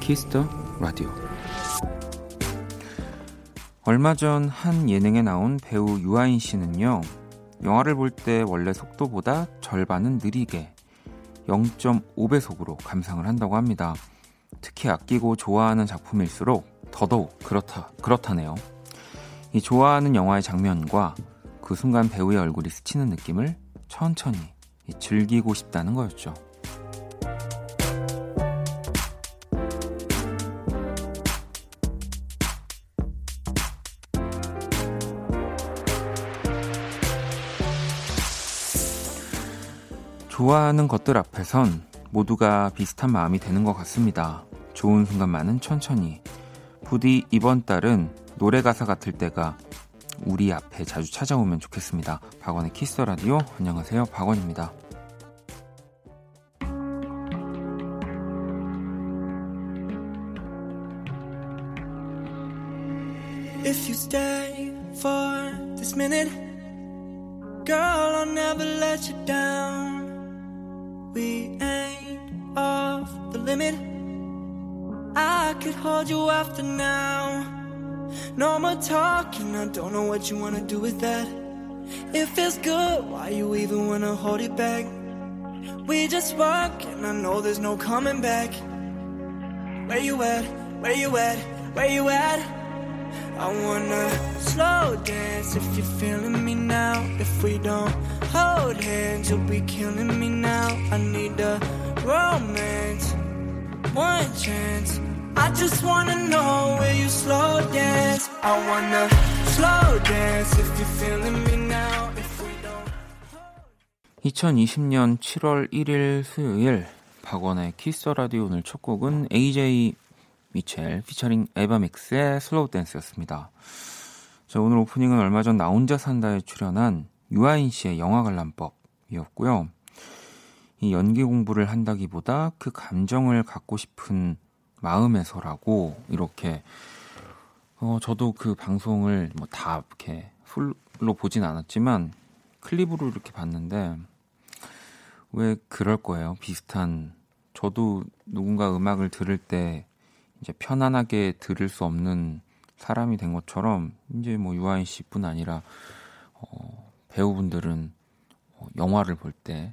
키스더 라디오. 얼마 전 한 예능에 나온 배우 유아인 씨는요, 영화를 볼 때 원래 속도보다 절반은 느리게 0.5배속으로 감상을 한다고 합니다. 특히 아끼고 좋아하는 작품일수록 더더욱 그렇다네요. 이 좋아하는 영화의 장면과 그 순간 배우의 얼굴이 스치는 느낌을 천천히 즐기고 싶다는 거였죠. 좋아하는 것들 앞에선 모두가 비슷한 마음이 되는 것 같습니다. 좋은 순간만은 천천히. 부디 이번 달은 노래 가사 같을 때가 우리 앞에 자주 찾아오면 좋겠습니다. 박원의 키스 라디오. 안녕하세요, 박원입니다. 'If you stay for this minute, girl, I'll never let you down. We ain't off the limit. I could hold you after now. No more talking, I don't know what you wanna do with that. It feels good, why you even wanna hold it back? We just walk and I know there's no coming back. Where you at? Where you at? Where you at? I wanna slow dance if you're feeling me now. If we don't hold hands, you'll be killing me now. I need a romance, one chance. I just wanna know where you slow dance. I wanna slow dance if you're feeling me now. If we don't hold... 2020년 7월 1일 수요일 박원의 키스 라디오. 오늘 첫 곡은 AJ 미첼 피처링 에바믹스의 슬로우 댄스였습니다. 자, 오늘 오프닝은 얼마 전 나 혼자 산다에 출연한 유아인 씨의 영화 관람법이었고요. 이 연기 공부를 한다기보다 그 감정을 갖고 싶은 마음에서라고 이렇게 저도 그 방송을 뭐 다 이렇게 풀로 보진 않았지만 클립으로 이렇게 봤는데 왜 그럴 거예요. 비슷한, 저도 누군가 음악을 들을 때 이제 편안하게 들을 수 없는 사람이 된 것처럼 이제 뭐 유아인 씨뿐 아니라 배우분들은 영화를 볼 때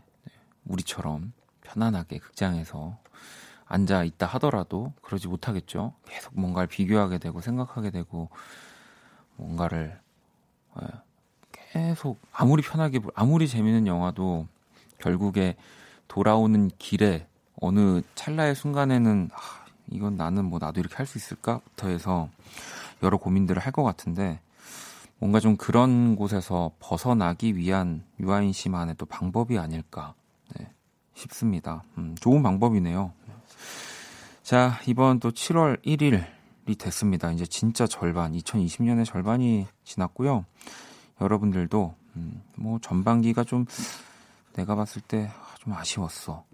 우리처럼 편안하게 극장에서 앉아 있다 하더라도 그러지 못하겠죠. 계속 뭔가를 비교하게 되고 생각하게 되고 뭔가를 계속 아무리 편하게 아무리 재밌는 영화도 결국에 돌아오는 길에 어느 찰나의 순간에는 이건 나는 뭐 나도 이렇게 할 수 있을까부터 해서 여러 고민들을 할 것 같은데 뭔가 좀 그런 곳에서 벗어나기 위한 유아인 씨만의 또 방법이 아닐까 싶습니다. 좋은 방법이네요. 자, 이번 또 7월 1일이 됐습니다. 이제 진짜 절반, 2020년의 절반이 지났고요. 여러분들도 뭐 전반기가 좀 내가 봤을 때 좀 아쉬웠어,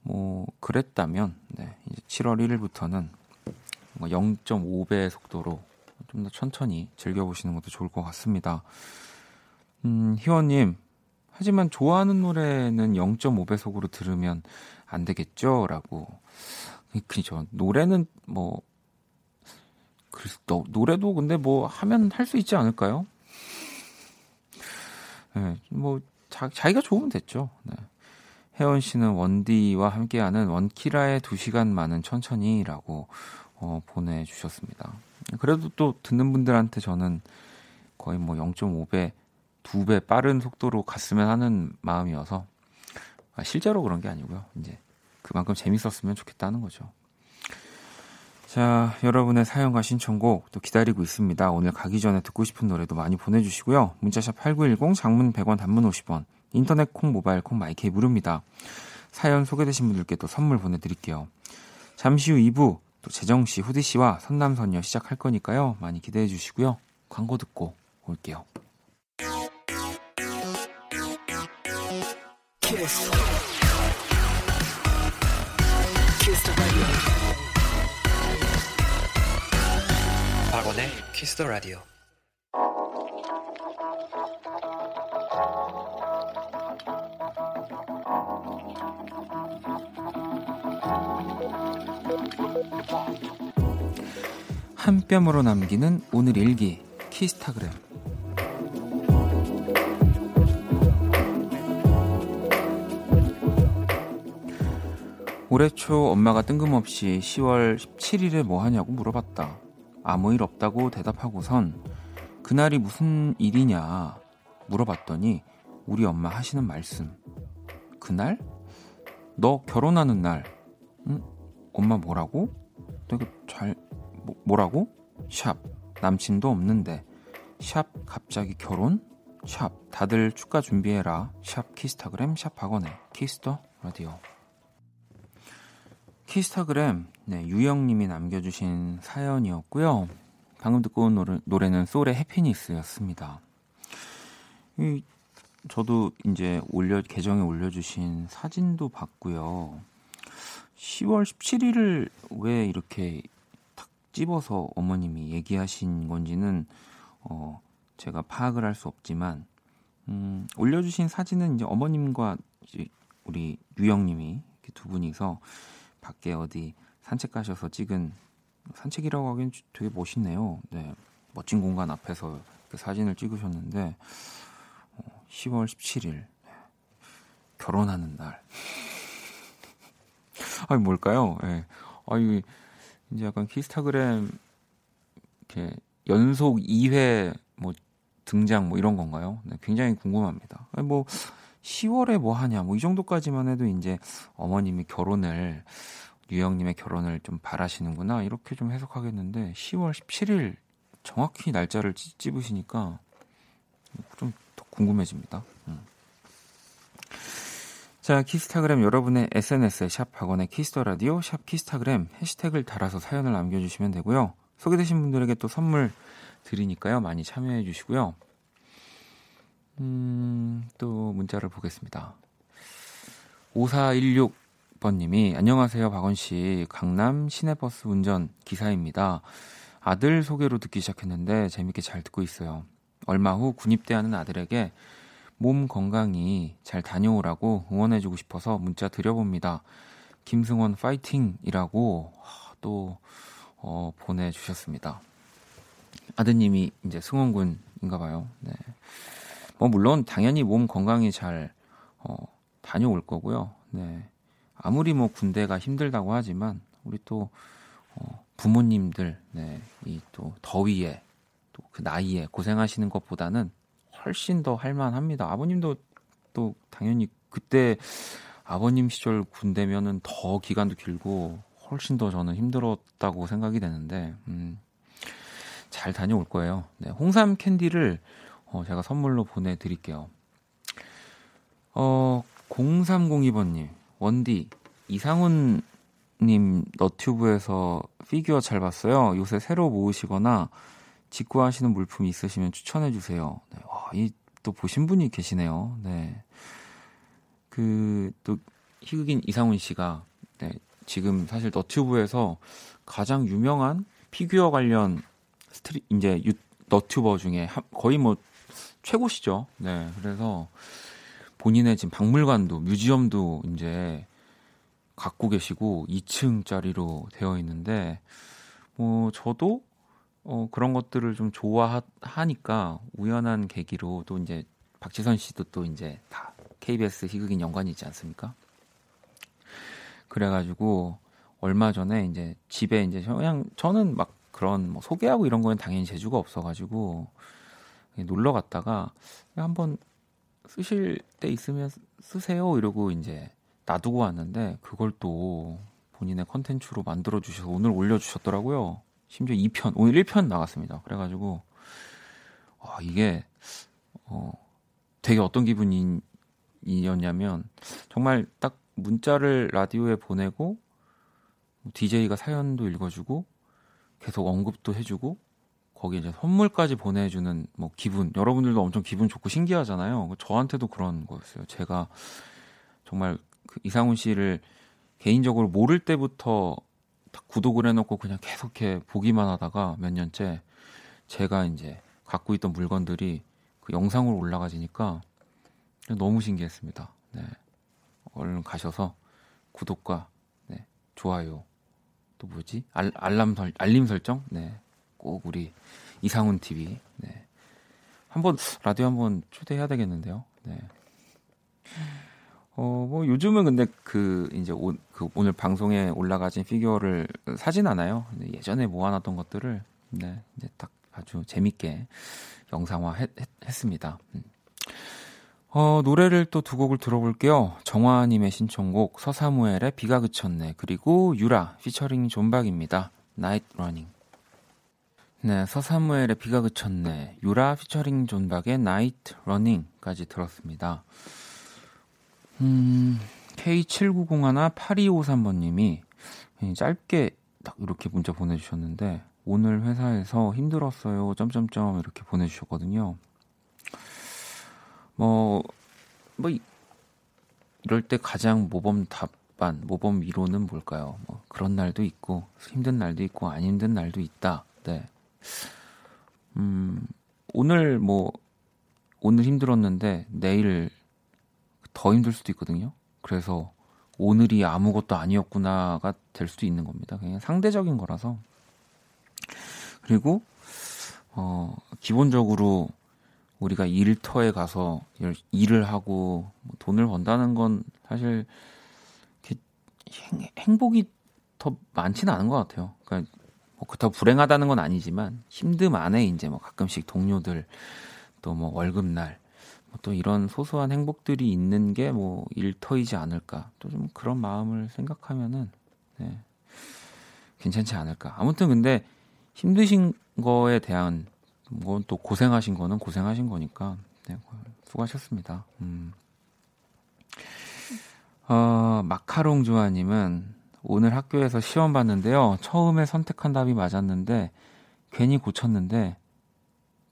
뭐 그랬다면 이제 7월 1일부터는 0.5배의 속도로 좀 더 천천히 즐겨보시는 것도 좋을 것 같습니다. 희원님, 하지만 좋아하는 노래는 0.5배속으로 들으면 안 되겠죠? 라고. 그죠. 노래는 뭐, 글쎄, 노래도 근데 뭐 하면 할 수 있지 않을까요? 네, 뭐, 자기가 좋으면 됐죠. 네. 혜원 씨는 원디와 함께하는 원키라의 2시간만은 천천히라고 보내주셨습니다. 그래도 또 듣는 분들한테 저는 거의 뭐 0.5배, 2배 빠른 속도로 갔으면 하는 마음이어서, 실제로 그런 게 아니고요. 이제 그만큼 재밌었으면 좋겠다는 거죠. 자, 여러분의 사연과 신청곡 또 기다리고 있습니다. 오늘 가기 전에 듣고 싶은 노래도 많이 보내주시고요. 문자샵 8910, 장문 100원, 단문 50원, 인터넷 콩, 모바일 콩, 마이케이 무료입니다. 사연 소개되신 분들께 또 선물 보내드릴게요. 잠시 후 2부 또 재정씨, 후디씨와 선남선녀 시작할 거니까요. 많이 기대해 주시고요. 광고 듣고 올게요. 키스. 키스 더 라디오. 박원의 키스 더 라디오. 한 뼘으로 남기는 오늘 일기 키스타그램. 올해 초 엄마가 뜬금없이 10월 17일에 뭐 하냐고 물어봤다. 아무 일 없다고 대답하고선 그날이 무슨 일이냐 물어봤더니 우리 엄마 하시는 말씀. 그날? 너 결혼하는 날. 응? 엄마 뭐라고? 되게 잘... 뭐라고? 샵 남친도 없는데 샵 갑자기 결혼? 샵 다들 축가 준비해라. 샵 키스타그램 샵 박원의 키스더 라디오. 키스타그램 네, 유영님이 남겨주신 사연이었고요. 방금 듣고 온 노래는 소울의 해피니스였습니다. 저도 이제 계정에 올려주신 사진도 봤고요. 10월 17일을 왜 이렇게 탁 집어서 어머님이 얘기하신 건지는 제가 파악을 할 수 없지만 올려주신 사진은 이제 어머님과 이제 우리 유영님이 두 분이서 밖에 어디 산책 가셔서 찍은, 산책이라고 하기엔 되게 멋있네요. 네, 멋진 공간 앞에서 그 사진을 찍으셨는데 10월 17일 결혼하는 날. 아니 뭘까요? 예. 네. 아니 이제 약간 키스타그램 이렇게 연속 2회 뭐 등장 뭐 이런 건가요? 네, 굉장히 궁금합니다. 아니, 뭐 10월에 뭐 하냐 뭐 이 정도까지만 해도 이제 어머님이 결혼을, 유영님의 결혼을 좀 바라시는구나 이렇게 좀 해석하겠는데 10월 17일 정확히 날짜를 찝으시니까 좀 더 궁금해집니다. 자, 키스타그램 여러분의 SNS에 샵 박원의 키스더라디오, 샵 키스타그램 해시태그를 달아서 사연을 남겨주시면 되고요. 소개되신 분들에게 또 선물 드리니까요. 많이 참여해 주시고요. 또 문자를 보겠습니다. 5416번님이 안녕하세요 박원씨, 강남 시내버스 운전 기사입니다. 아들 소개로 듣기 시작했는데 재밌게 잘 듣고 있어요. 얼마 후 군입대하는 아들에게 몸 건강히 잘 다녀오라고 응원해주고 싶어서 문자 드려봅니다. 김승원 파이팅이라고 또 보내주셨습니다. 아드님이 이제 승원군인가봐요. 네. 뭐 물론 당연히 몸 건강히 잘 다녀올 거고요. 네. 아무리 뭐 군대가 힘들다고 하지만 우리 또 부모님들 네. 이 또 더위에 또 그 나이에 고생하시는 것보다는 훨씬 더 할만합니다. 아버님도 또 당연히 그때 아버님 시절 군대면은 더 기간도 길고 훨씬 더 저는 힘들었다고 생각이 되는데 잘 다녀올 거예요. 네. 홍삼 캔디를 제가 선물로 보내드릴게요. 0302번님, 원디, 이상훈님 너튜브에서 피규어 잘 봤어요. 요새 새로 모으시거나 직구하시는 물품이 있으시면 추천해주세요. 네, 와, 이 또 보신 분이 계시네요. 네, 그 또 희극인 이상훈 씨가 네, 지금 사실 너튜브에서 가장 유명한 피규어 관련 이제 너튜버 중에 거의 뭐 최고시죠. 네, 그래서 본인의 지금 박물관도 뮤지엄도 이제 갖고 계시고 2층짜리로 되어 있는데 뭐 저도 그런 것들을 좀 좋아하니까 우연한 계기로 또 이제 박지선 씨도 또 이제 다 KBS 희극인 연관이 있지 않습니까? 그래가지고 얼마 전에 이제 집에 이제 그냥 저는 막 그런 뭐 소개하고 이런 거는 당연히 재주가 없어가지고 놀러 갔다가 한번 쓰실 때 있으면 쓰세요 이러고 이제 놔두고 왔는데 그걸 또 본인의 컨텐츠로 만들어 주셔서 오늘 올려주셨더라고요. 심지어 2편, 오늘 1편 나갔습니다. 그래가지고 이게 되게 어떤 기분이었냐면 정말 딱 문자를 라디오에 보내고 DJ가 사연도 읽어주고 계속 언급도 해주고 거기에 이제 선물까지 보내주는 뭐 기분, 여러분들도 엄청 기분 좋고 신기하잖아요. 저한테도 그런 거였어요. 제가 정말 그 이상훈 씨를 개인적으로 모를 때부터 딱 구독을 해놓고 그냥 계속 해 보기만 하다가 몇 년째 제가 이제 갖고 있던 물건들이 그 영상으로 올라가지니까 너무 신기했습니다. 네. 얼른 가셔서 구독과 네, 좋아요 또 뭐지? 알림 설정? 네. 꼭 우리 이상훈 TV. 네. 한번 라디오 한번 초대해야 되겠는데요. 네. 뭐 요즘은 근데 그 오늘 방송에 올라가진 피규어를 사진 않아요. 예전에 모아놨던 것들을 네, 이제 딱 아주 재밌게 영상화했습니다. 노래를 또 두 곡을 들어볼게요. 정화님의 신청곡 서사무엘의 비가 그쳤네, 그리고 유라 피처링 존박입니다. 나이트 러닝. 네, 서사무엘의 비가 그쳤네, 유라 피처링 존박의 나이트 러닝까지 들었습니다. K7901-8253번님이 짧게 딱 이렇게 문자 보내주셨는데, 오늘 회사에서 힘들었어요 점점점 이렇게 보내주셨거든요. 뭐 이럴 때 가장 모범 답변, 모범 위로는 뭘까요? 뭐 그런 날도 있고 힘든 날도 있고 안 힘든 날도 있다. 네. 오늘 힘들었는데 내일 더 힘들 수도 있거든요. 그래서 오늘이 아무것도 아니었구나가 될 수도 있는 겁니다. 그냥 상대적인 거라서. 그리고 기본적으로 우리가 일터에 가서 일을 하고 돈을 번다는 건 사실 행복이 더 많지는 않은 것 같아요. 그러니까 뭐 그렇다고 불행하다는 건 아니지만 힘듦 안에 이제 뭐 가끔씩 동료들, 또 뭐 월급날, 또 이런 소소한 행복들이 있는 게 뭐 일터이지 않을까, 또 좀 그런 마음을 생각하면은 네, 괜찮지 않을까. 아무튼 근데 힘드신 거에 대한 뭐 또 고생하신 거는 고생하신 거니까 네, 수고하셨습니다. 마카롱 조아님은 오늘 학교에서 시험 봤는데요, 처음에 선택한 답이 맞았는데 괜히 고쳤는데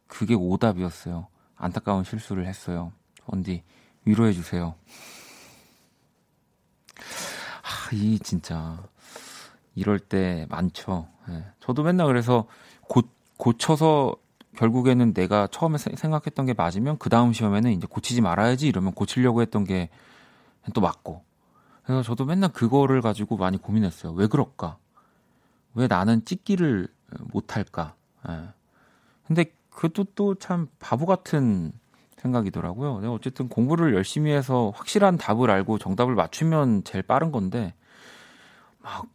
그게 오답이었어요. 안타까운 실수를 했어요. 원디 위로해 주세요. 이 진짜 이럴 때 많죠. 네. 저도 맨날 그래서 고쳐서 결국에는 내가 처음에 생각했던 게 맞으면 그 다음 시험에는 이제 고치지 말아야지 이러면 고치려고 했던 게 또 맞고. 그래서 저도 맨날 그거를 가지고 많이 고민했어요. 왜 그럴까? 왜 나는 찍기를 못할까? 네. 근데 그것도 또 참 바보 같은 생각이더라고요. 내가 어쨌든 공부를 열심히 해서 확실한 답을 알고 정답을 맞추면 제일 빠른 건데, 막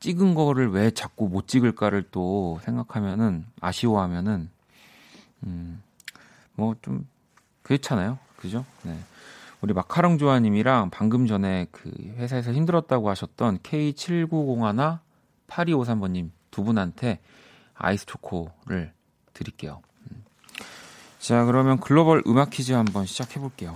찍은 거를 왜 자꾸 못 찍을까를 또 생각하면은, 아쉬워하면은, 뭐 좀 그렇잖아요. 그죠? 네. 우리 마카롱 조아님이랑 방금 전에 그 회사에서 힘들었다고 하셨던 K7901-8253번님 두 분한테 아이스 초코를 드릴게요. 자, 그러면 글로벌 음악 퀴즈 한번 시작해볼게요.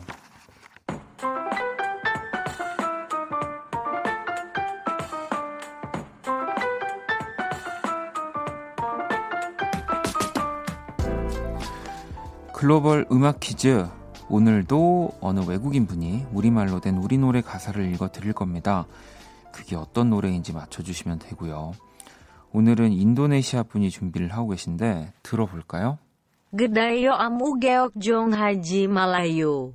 글로벌 음악 퀴즈, 오늘도 어느 외국인 분이 우리말로 된 우리 노래 가사를 읽어드릴 겁니다. 그게 어떤 노래인지 맞춰주시면 되고요. 오늘은 인도네시아 분이 준비를 하고 계신데 들어볼까요? 그다요 아무 개옥종 하지 말아요.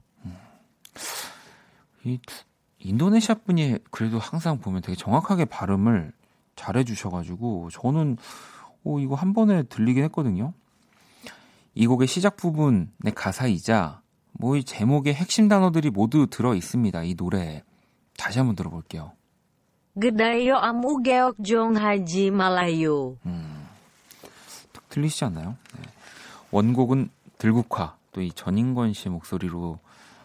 이 인도네시아 분이 그래도 항상 보면 되게 정확하게 발음을 잘해주셔가지고 저는 이거 한 번에 들리긴 했거든요. 이 곡의 시작 부분의 가사이자 뭐 이 제목의 핵심 단어들이 모두 들어 있습니다. 이 노래에. 다시 한번 들어볼게요. 그다요 아무 개옥종 하지 말아요. 딱 들리시지 않나요? 네. 원곡은 들국화, 또 이 전인권 씨의 목소리로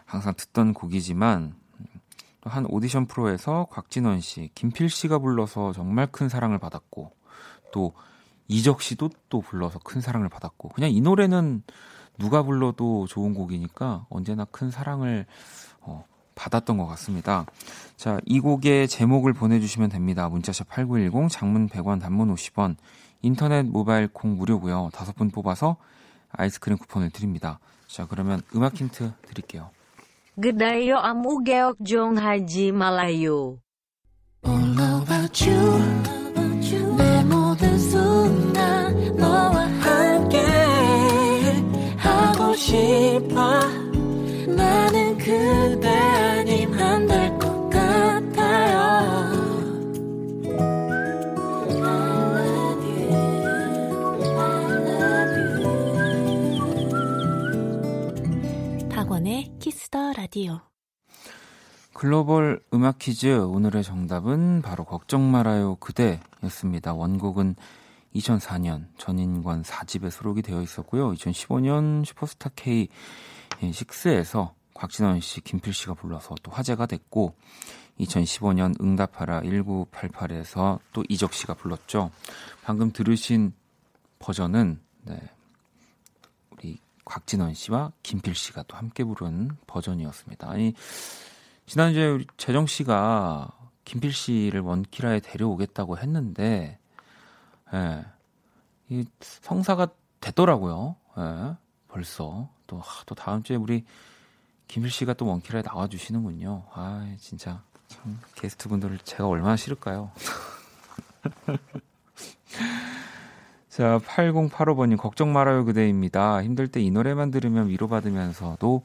항상 듣던 곡이지만 한 오디션 프로에서 곽진원 씨, 김필 씨가 불러서 정말 큰 사랑을 받았고, 또 이적 씨도 또 불러서 큰 사랑을 받았고, 그냥 이 노래는 누가 불러도 좋은 곡이니까 언제나 큰 사랑을 받았던 것 같습니다. 자, 이 곡의 제목을 보내주시면 됩니다. 문자샵 8910, 장문 100원, 단문 50원, 인터넷 모바일 콩 무료고요. 5분 뽑아서 아이스크림 쿠폰을 드립니다. 자, 그러면 음악 힌트 드릴게요. 그다요 아무 개옥종 하지 말아요. All about you, 내 모든 순간 너와 함께 하고 싶어. 나는 그대 아님 안 될 것 같아요. 갈게요. 글로벌 음악 퀴즈 오늘의 정답은 바로 걱정 말아요 그대였습니다. 원곡은 2004년 전인권 4집에 수록이 되어 있었고요. 2015년 슈퍼스타 K 6에서 곽진원 씨, 김필 씨가 불러서 또 화제가 됐고 2015년 응답하라 1988에서 또 이적 씨가 불렀죠. 방금 들으신 버전은 네, 우리 곽진원 씨와 김필 씨가 또 함께 부른 버전이었습니다. 아니, 지난주에 우리 재정 씨가 김필 씨를 원키라에 데려오겠다고 했는데 예, 이 성사가 됐더라고요. 예, 벌써 또 다음 주에 우리 김필 씨가 또 원키라에 나와주시는군요. 아 진짜 참 게스트 분들을 제가 얼마나 싫을까요? 자 8085번님 걱정 말아요 그대입니다. 힘들 때 이 노래만 들으면 위로받으면서도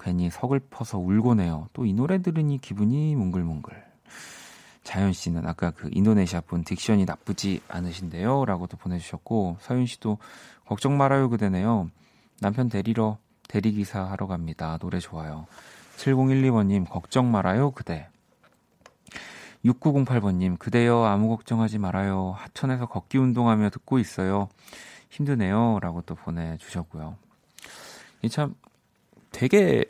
괜히 서글퍼서 울곤 해요. 또 이 노래 들으니 기분이 몽글몽글. 자연 씨는 아까 그 인도네시아 분 딕션이 나쁘지 않으신데요? 라고도 보내주셨고 서윤 씨도 걱정 말아요 그대네요. 남편 데리러 대리기사 하러 갑니다. 노래 좋아요. 7012번님 걱정 말아요 그대. 6908번님 그대여 아무 걱정하지 말아요. 하천에서 걷기 운동하며 듣고 있어요. 힘드네요. 라고 또 보내주셨고요. 이 참 되게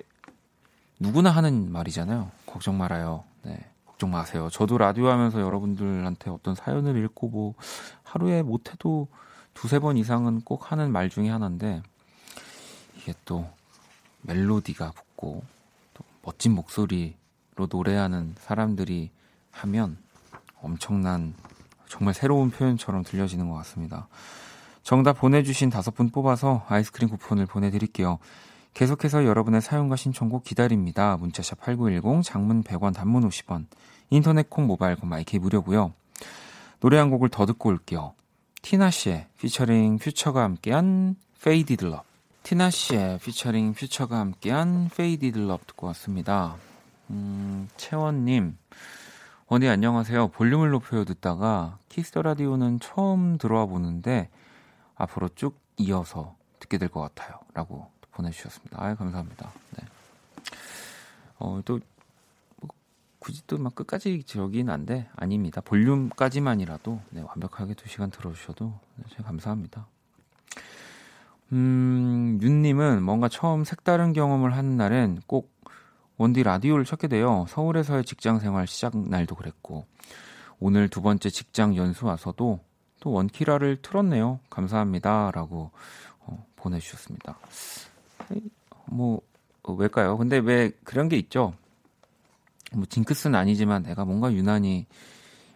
누구나 하는 말이잖아요. 걱정 말아요. 네. 걱정 마세요. 저도 라디오 하면서 여러분들한테 어떤 사연을 읽고 뭐 하루에 못해도 두세 번 이상은 꼭 하는 말 중에 하나인데 이게 또 멜로디가 붙고 또 멋진 목소리로 노래하는 사람들이 하면 엄청난 정말 새로운 표현처럼 들려지는 것 같습니다. 정답 보내주신 5분 뽑아서 아이스크림 쿠폰을 보내드릴게요. 계속해서 여러분의 사연과 신청곡 기다립니다. 문자샵 8910, 장문 100원, 단문 50원, 인터넷 콩, 모바일 콩, 마이크 무료고요. 노래 한 곡을 더 듣고 올게요. 티나 씨의 피처링 퓨처가 함께한 Faded Love. 티나 씨의 피처링 퓨처가 함께한 Faded Love 듣고 왔습니다. 채원님, 원디 안녕하세요. 볼륨을 높여 듣다가 키스 더 라디오는 처음 들어와 보는데 앞으로 쭉 이어서 듣게 될 것 같아요. 라고 보내주셨습니다. 아유, 감사합니다. 네. 또, 뭐, 굳이 또 막 끝까지 저기는 안 돼. 아닙니다. 볼륨까지만이라도 네, 완벽하게 2시간 들어주셔도 네, 감사합니다. 윤님은 뭔가 처음 색다른 경험을 하는 날엔 꼭 원디 라디오를 찾게 돼요. 서울에서의 직장생활 시작 날도 그랬고 오늘 2번째 직장 연수 와서도 또 원키라를 틀었네요. 감사합니다. 라고 보내주셨습니다. 뭐 왜일까요? 근데 왜 그런 게 있죠? 뭐 징크스는 아니지만 내가 뭔가 유난히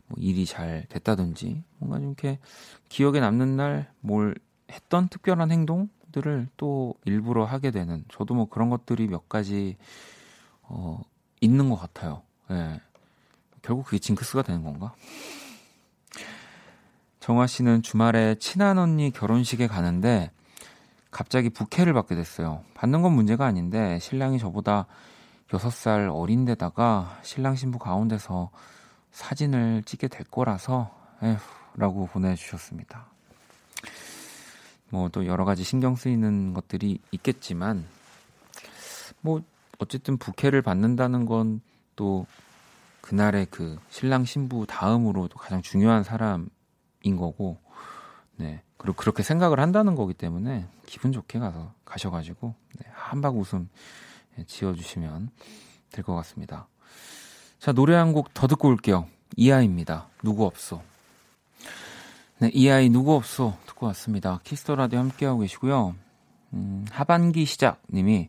뭐 일이 잘 됐다든지 뭔가 좀 이렇게 기억에 남는 날 뭘 했던 특별한 행동들을 또 일부러 하게 되는 저도 뭐 그런 것들이 몇 가지 있는 것 같아요. 예. 결국 그게 징크스가 되는 건가? 정화 씨는 주말에 친한 언니 결혼식에 가는데 갑자기 부케를 받게 됐어요. 받는 건 문제가 아닌데 신랑이 저보다 6살 어린데다가 신랑 신부 가운데서 사진을 찍게 될 거라서 에휴라고 보내주셨습니다. 뭐 또 여러 가지 신경 쓰이는 것들이 있겠지만 뭐 어쨌든 부케를 받는다는 건 또 그날의 그 신랑 신부 다음으로 가장 중요한 사람인 거고 네. 그리고 그렇게 생각을 한다는 거기 때문에 기분 좋게 가셔가지고 네, 한박 웃음 지어주시면 될 것 같습니다. 자 노래 한 곡 더 듣고 올게요. 이하이입니다. 누구 없소. 네, 이하이 누구 없소 듣고 왔습니다. 키스더라디오 함께하고 계시고요. 하반기 시작 님이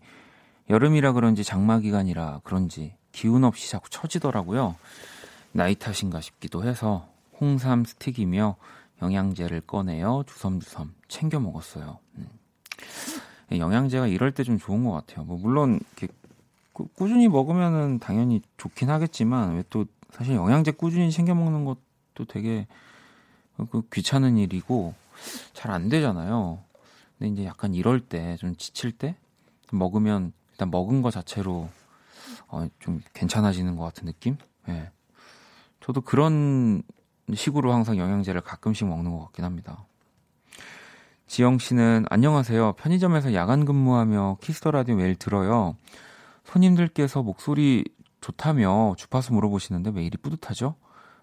여름이라 그런지 장마기간이라 그런지 기운 없이 자꾸 처지더라고요. 나이 탓인가 싶기도 해서 홍삼 스틱이며 영양제를 꺼내요. 주섬주섬 챙겨 먹었어요. 영양제가 이럴 때 좀 좋은 것 같아요. 뭐 물론 이렇게 꾸준히 먹으면은 당연히 좋긴 하겠지만 왜 또 사실 영양제 꾸준히 챙겨 먹는 것도 되게 귀찮은 일이고 잘 안 되잖아요. 근데 이제 약간 이럴 때 좀 지칠 때 먹으면 일단 먹은 거 자체로 좀 괜찮아지는 것 같은 느낌? 예. 저도 그런 식으로 항상 영양제를 가끔씩 먹는 것 같긴 합니다. 지영 씨는 안녕하세요. 편의점에서 야간 근무하며 키스더라디오 매일 들어요. 손님들께서 목소리 좋다며 주파수 물어보시는데 왜 이리 뿌듯하죠?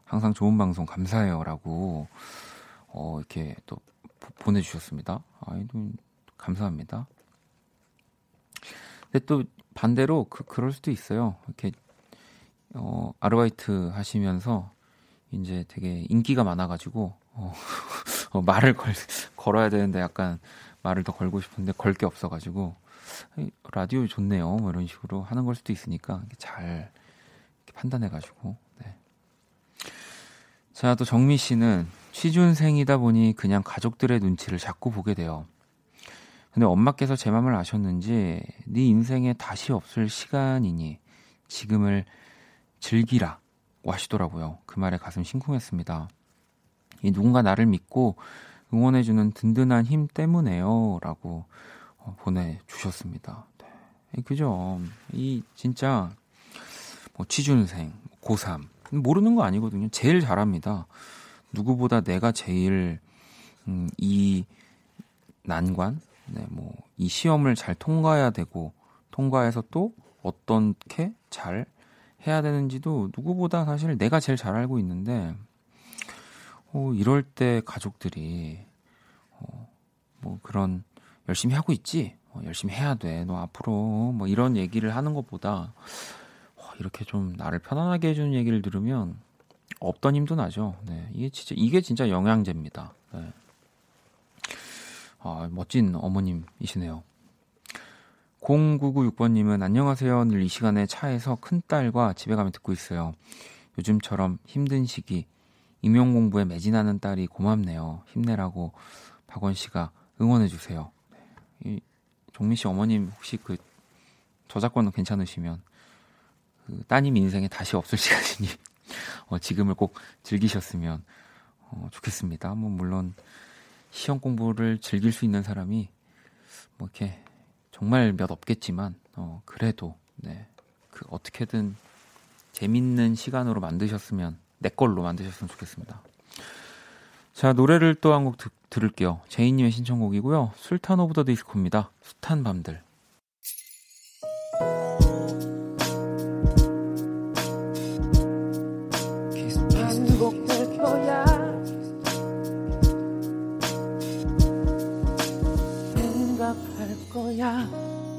항상 좋은 방송 감사해요 라고 이렇게 또 보내주셨습니다. 감사합니다. 근데 또 반대로 그럴 수도 있어요. 이렇게 아르바이트 하시면서 이제 되게 인기가 많아가지고 말을 걸어야 되는데 약간 말을 더 걸고 싶은데 걸 게 없어가지고 라디오 좋네요 뭐 이런 식으로 하는 걸 수도 있으니까 잘 판단해가지고. 네. 자, 또 정미 씨는 취준생이다 보니 그냥 가족들의 눈치를 자꾸 보게 돼요. 근데 엄마께서 제 마음을 아셨는지 네 인생에 다시 없을 시간이니 지금을 즐기라 하시더라고요. 그 말에 가슴 심쿵했습니다. 이 누군가 나를 믿고 응원해주는 든든한 힘 때문에요 라고 보내주셨습니다. 네, 그죠? 이 진짜 뭐 취준생, 고3 모르는 거 아니거든요. 제일 잘합니다. 누구보다 내가 제일 이 난관, 네, 뭐 이 시험을 잘 통과해야 되고 통과해서 또 어떻게 잘 해야 되는지도 누구보다 사실 내가 제일 잘 알고 있는데 이럴 때 가족들이 뭐 그런 열심히 하고 있지? 열심히 해야 돼. 너 앞으로 뭐 이런 얘기를 하는 것보다 이렇게 좀 나를 편안하게 해주는 얘기를 들으면 없던 힘도 나죠. 네, 이게 진짜 영양제입니다. 네. 아, 멋진 어머님이시네요. 0996번님은 안녕하세요. 늘 이 시간에 차에서 큰딸과 집에 가면 듣고 있어요. 요즘처럼 힘든 시기 임용 공부에 매진하는 딸이 고맙네요. 힘내라고 박원 씨가 응원해주세요. 이 종민 씨 어머님 혹시 그 저작권은 괜찮으시면 그 따님 인생에 다시 없을 시간이니 지금을 꼭 즐기셨으면 좋겠습니다. 뭐 물론 시험 공부를 즐길 수 있는 사람이 뭐 이렇게 정말 몇 없겠지만 그래도 네, 그 어떻게든 재밌는 시간으로 만드셨으면 내 걸로 만드셨으면 좋겠습니다. 자, 노래를 또 한 곡 들을게요. 제이님의 신청곡이고요. 술탄 오브 더 디스코입니다. 숱한 밤들.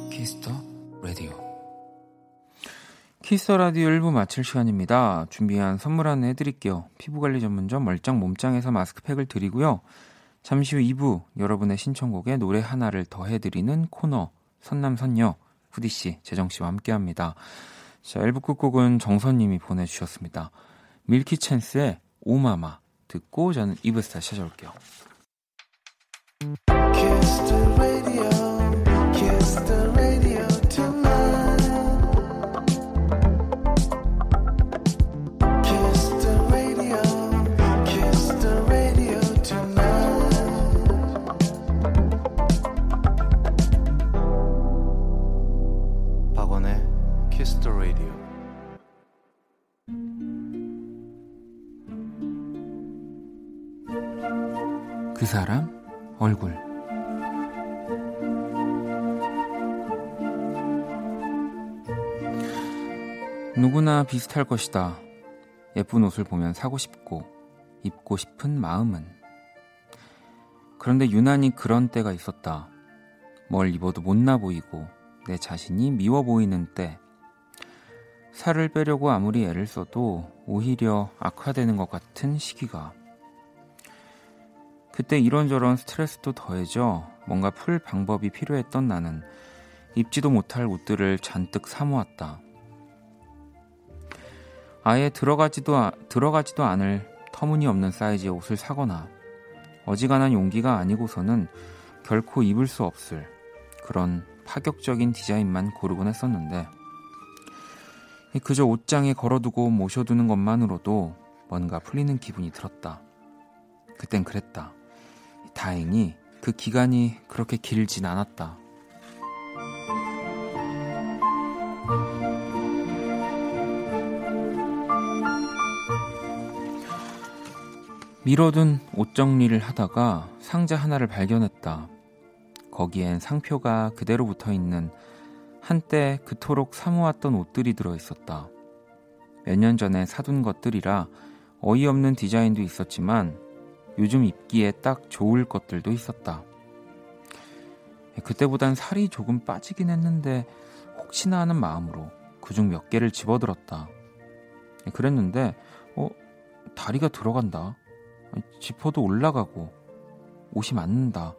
키스터 라디오. 키스터 라디오 1부 마칠 시간입니다. 준비한 선물 하나 해드릴게요. 피부관리 전문점 멀짱 몸짱에서 마스크팩을 드리고요. 잠시 후 2부 여러분의 신청곡에 노래 하나를 더 해드리는 코너 선남선녀 후디씨, 재정씨와 함께합니다. 자, 1부 끝곡은 정선님이 보내주셨습니다. 밀키찬스의 오마마 듣고 저는 2부 스타 찾아올게요. 그 사람 얼굴. 누구나 비슷할 것이다. 예쁜 옷을 보면 사고 싶고 입고 싶은 마음은. 그런데 유난히 그런 때가 있었다. 뭘 입어도 못나 보이고 내 자신이 미워 보이는 때. 살을 빼려고 아무리 애를 써도 오히려 악화되는 것 같은 시기가. 그때 이런저런 스트레스도 더해져 뭔가 풀 방법이 필요했던 나는 입지도 못할 옷들을 잔뜩 사모았다. 아예 들어가지도 않을 터무니없는 사이즈의 옷을 사거나 어지간한 용기가 아니고서는 결코 입을 수 없을 그런 파격적인 디자인만 고르곤 했었는데 그저 옷장에 걸어두고 모셔두는 것만으로도 뭔가 풀리는 기분이 들었다. 그땐 그랬다. 다행히 그 기간이 그렇게 길진 않았다. 미뤄둔 옷 정리를 하다가 상자 하나를 발견했다. 거기엔 상표가 그대로 붙어있는 한때 그토록 사모았던 옷들이 들어있었다. 몇 년 전에 사둔 것들이라 어이없는 디자인도 있었지만 요즘 입기에 딱 좋을 것들도 있었다. 그때보단 살이 조금 빠지긴 했는데 혹시나 하는 마음으로 그중 몇 개를 집어들었다. 그랬는데 다리가 들어간다. 지퍼도 올라가고 옷이 맞는다.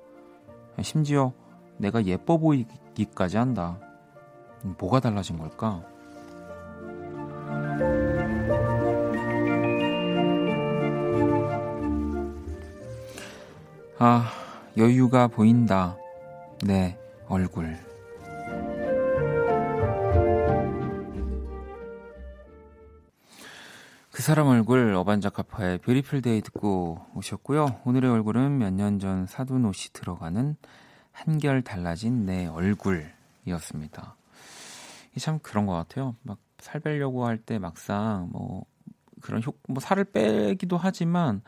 심지어 내가 예뻐 보이기까지 한다. 뭐가 달라진 걸까? 아, 여유가 보인다. 내 얼굴. 그 사람 얼굴, 어반자카파의 뷰티풀 데이 듣고 오셨고요. 오늘의 얼굴은 몇 년 전 사둔 옷이 들어가는 한결 달라진 내 얼굴이었습니다. 참 그런 것 같아요. 막 살 빼려고 할 때 막상 그런 살을 빼기도 하지만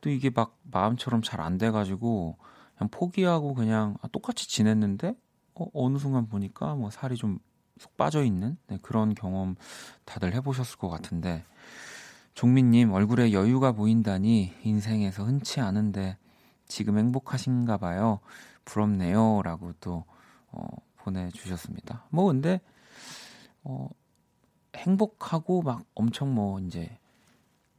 또 이게 막 마음처럼 잘 안 돼가지고 그냥 포기하고 그냥 똑같이 지냈는데 어느 순간 보니까 살이 좀 쏙 빠져있는 그런 경험 다들 해보셨을 것 같은데, 종민님 얼굴에 여유가 보인다니 인생에서 흔치 않은데 지금 행복하신가 봐요. 부럽네요. 라고 또 보내주셨습니다. 근데 행복하고 막 엄청 이제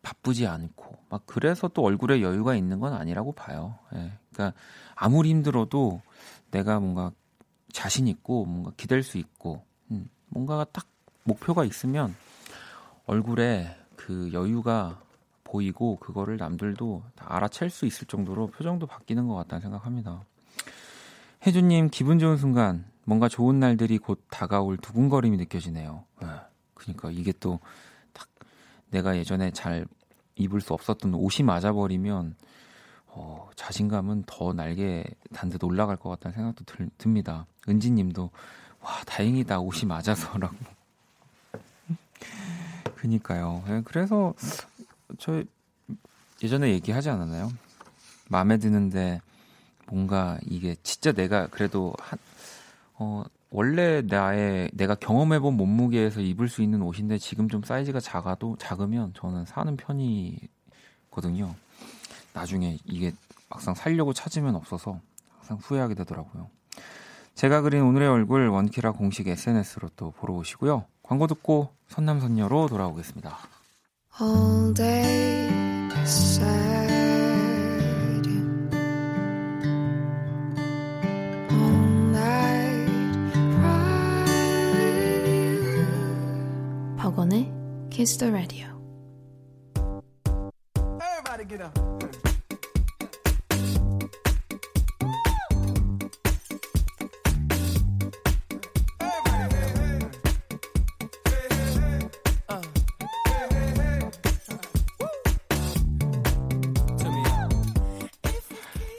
바쁘지 않고 막 그래서 또 얼굴에 여유가 있는 건 아니라고 봐요. 예. 그러니까 아무리 힘들어도 내가 뭔가 자신 있고 뭔가 기댈 수 있고 뭔가가 딱 목표가 있으면 얼굴에 그 여유가 보이고 그거를 남들도 다 알아챌 수 있을 정도로 표정도 바뀌는 것 같다는 생각합니다. 혜주님, 기분 좋은 순간 뭔가 좋은 날들이 곧 다가올 두근거림이 느껴지네요. 네. 그러니까 이게 또 딱 내가 예전에 잘 입을 수 없었던 옷이 맞아버리면 자신감은 더 날개 단듯 올라갈 것 같다는 생각도 듭니다. 은지님도 와 다행이다 옷이 맞아서라고. 그러니까요. 네. 그래서 저 예전에 얘기하지 않았나요? 마음에 드는데 뭔가 이게 진짜 내가 그래도 원래 내가 경험해본 몸무게에서 입을 수 있는 옷인데 지금 좀 사이즈가 작으면 저는 사는 편이거든요. 나중에 이게 막상 살려고 찾으면 없어서 항상 후회하게 되더라고요. 제가 그린 오늘의 얼굴, 원키라 공식 SNS로 또 보러 오시고요. 광고 듣고 선남선녀로 돌아오겠습니다. All day sad, all night crying. 박원의 Kiss the Radio. Everybody get up.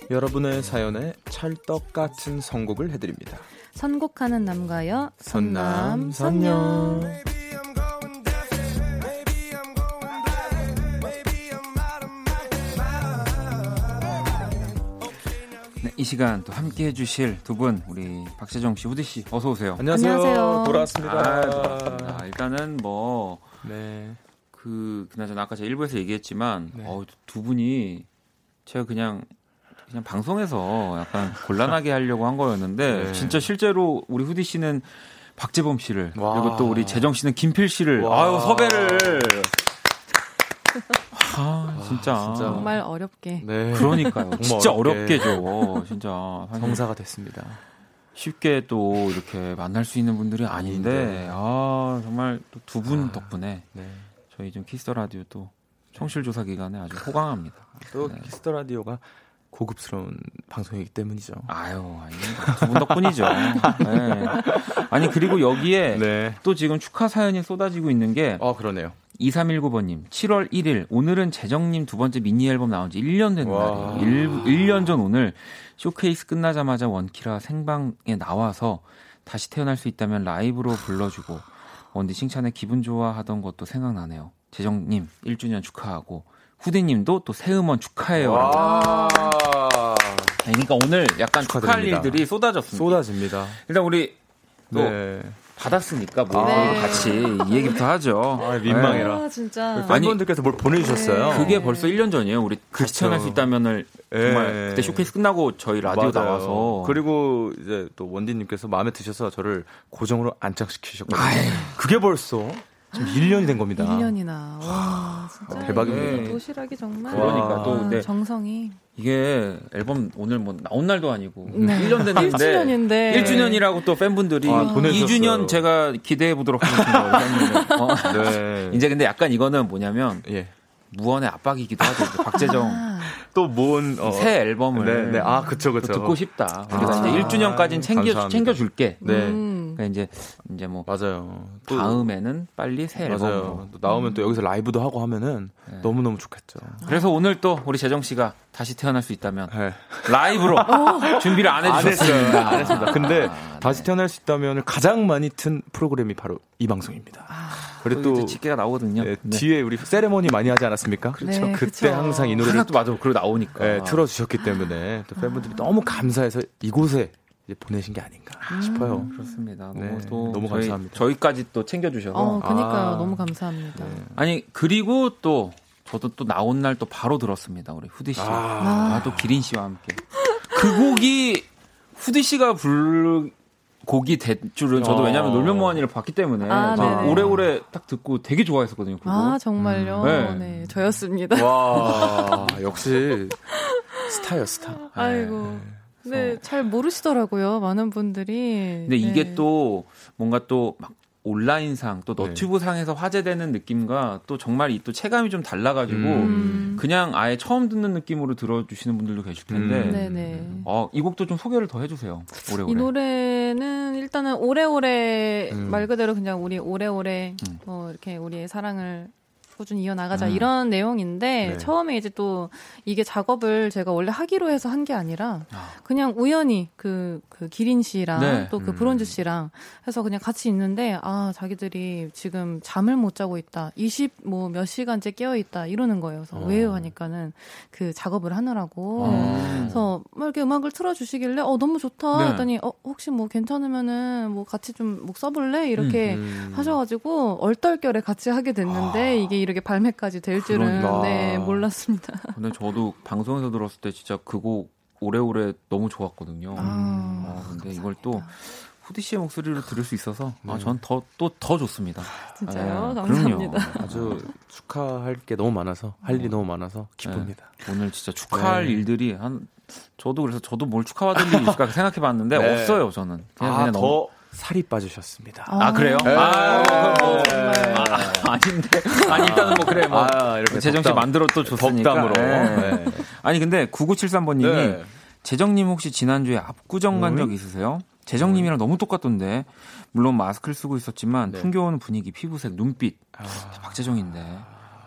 여러분의 사연에 찰떡 같은 선곡을 해드립니다. 선곡하는 남가요, 선남 선녀. 네, 이 시간 또 함께해 주실 두 분, 우리 박재정 씨, 후디 씨, 어서 오세요. 안녕하세요. 돌아왔습니다. 돌아왔습니다. 일단은 그나저나 아까 제가 1부에서 얘기했지만 두 분이 제가 그냥 방송에서 약간 곤란하게 하려고 한 거였는데 네. 진짜 실제로 우리 후디 씨는 박재범 씨를, 와. 그리고 또 우리 재정 씨는 김필 씨를, 아유 섭외를 진짜 정말 어렵게. 네. 그러니까요. 정말 진짜 어렵게죠. 진짜 성사가 됐습니다. 쉽게 또 이렇게 만날 수 있는 분들이 아닌데 정말 또 두 분 덕분에 저희 좀 키스 더 라디오 또 청취율 조사 기간에 아주 호강합니다. 또 키스 더 라디오가 고급스러운 방송이기 때문이죠. 아유, 두 분 덕분이죠. 네. 아니, 그리고 여기에 또 지금 축하 사연이 쏟아지고 있는 게 그러네요. 2319번님, 7월 1일 오늘은 재정님 두 번째 미니앨범 나온 지 1년 된 날이에요. 1년 전 오늘 쇼케이스 끝나자마자 원키라 생방에 나와서 다시 태어날 수 있다면 라이브로 불러주고 원디 칭찬에 기분 좋아하던 것도 생각나네요. 재정님 1주년 축하하고 후디님도 또 새음원 축하해요. 그러니까 오늘 약간 축하할 일들이 쏟아졌습니다. 쏟아집니다. 일단 우리 또 네. 받았으니까 뭐 네. 같이 이 얘기부터 하죠. 아, 민망해라. 아, 진짜. 팬분들께서 뭘 보내주셨어요. 네. 그게 벌써 1년 전이에요. 우리 추천할 수 있다면을 정말 네. 그때 쇼케이스 끝나고 저희 라디오 맞아요. 나와서 그리고 이제 또 원디님께서 마음에 드셔서 저를 고정으로 안착시키셨거든요. 아유. 그게 벌써 지금 1년이 된 겁니다. 1년이나. 와, 진짜 대박입니다. 네. 도시락이 정말. 그러니까 또 네. 정성이. 이게 앨범 오늘 뭐 나온 날도 아니고 네. 1년 됐는데 1주년이라고 또 팬분들이 아, 2주년 제가 기대해 보도록 하겠습니다. 네. 이제 근데 약간 이거는 뭐냐면 예. 무언의 압박이기도 하죠. 박재정 또 뭔 새 앨범을 네. 아 그쵸 듣고 싶다. 우리가 아, 이제 1주년까지는 챙겨줄게. 네. 그러니까 이제 뭐 맞아요. 또, 다음에는 빨리 새 앨범으로 또 나오면 또 여기서 라이브도 하고 하면은 네. 너무너무 좋겠죠. 그래서 오늘 또 우리 재정 씨가 다시 태어날 수 있다면 네. 라이브로 준비를 안 해주셨습니다. 안 했습니다. 근데 아, 다시 네. 태어날 수 있다면을 가장 많이 튼 프로그램이 바로 이 방송입니다. 아, 그리고 또 집계가 나오거든요. 네, 네. 뒤에 우리 세레머니 많이 하지 않았습니까? 그렇죠. 네, 그때 그쵸. 항상 이 노래를 또 맞아 그리고 나오니까 네, 틀어주셨기 때문에 또 팬분들이 너무 감사해서 이곳에 이제 보내신 게 아닌가 싶어요. 그렇습니다. 너무, 네, 또 너무 감사합니다. 저희까지 또 챙겨주셔서. 그러니까요. 아, 너무 감사합니다. 네. 아니 그리고 또 저도 또 나온 날 또 바로 들었습니다. 우리 후디 씨, 또 기린 씨와 함께 그 곡이 후디 씨가 부르 곡이 될 줄은 저도 왜냐하면 놀면 뭐하니를 봤기 때문에 오래오래 딱 듣고 되게 좋아했었거든요. 그거. 아 정말요? 네. 네, 저였습니다. 와 역시 스타요 스타. 아이고. 네. 네, 잘 모르시더라고요. 많은 분들이. 근데 이게 네. 또 뭔가 또 막 온라인상 또 너튜브상에서 네. 화제되는 느낌과 또 정말 이 또 체감이 좀 달라가지고 그냥 아예 처음 듣는 느낌으로 들어주시는 분들도 계실 텐데 이 곡도 좀 소개를 더 해주세요. 오래오래. 이 노래는 일단은 오래오래 말 그대로 그냥 우리 오래오래 뭐 이렇게 우리의 사랑을 꾸준히 이어나가자 이런 내용인데 네. 처음에 이제 또 이게 작업을 제가 원래 하기로 해서 한 게 아니라 그냥 우연히 그 기린 씨랑 네. 또 그 브론즈 씨랑 해서 그냥 같이 있는데 아 자기들이 지금 잠을 못 자고 있다 20 뭐 몇 시간째 깨어있다 이러는 거예요. 그래서 왜요 하니까는 그 작업을 하느라고 그래서 막 이렇게 음악을 틀어주시길래 너무 좋다 네. 했더니 혹시 뭐 괜찮으면은 뭐 같이 좀 목 써볼래 이렇게 하셔가지고 얼떨결에 같이 하게 됐는데 이게 이렇게 발매까지 될 줄은 네, 몰랐습니다. 근데 저도 방송에서 들었을 때 진짜 그 곡 오래오래 너무 좋았거든요. 근데 감사합니다. 이걸 또 후디 씨의 목소리로 들을 수 있어서 전 더 좋습니다. 진짜요? 네, 감사합니다. 그럼요. 아주 축하할 게 너무 많아서 할 일이 너무 많아서 기쁩니다. 네, 오늘 진짜 축하할 일들이 저도 그래서 저도 뭘 축하받을 일이 있을까 생각해봤는데 네. 없어요 저는. 그냥 너무 살이 빠지셨습니다. 아 그래요? 아닌데 아니 일단은 뭐 그래 뭐 이렇게 재정 씨 만들어 또 줬으니까 덕담으로. 네. 아니 근데 9973번님이 네. 재정님 혹시 지난주에 압구정 간 적 있으세요? 재정님이랑 너무 똑같던데 물론 마스크를 쓰고 있었지만 네. 풍겨오는 분위기, 피부색, 눈빛 박재정인데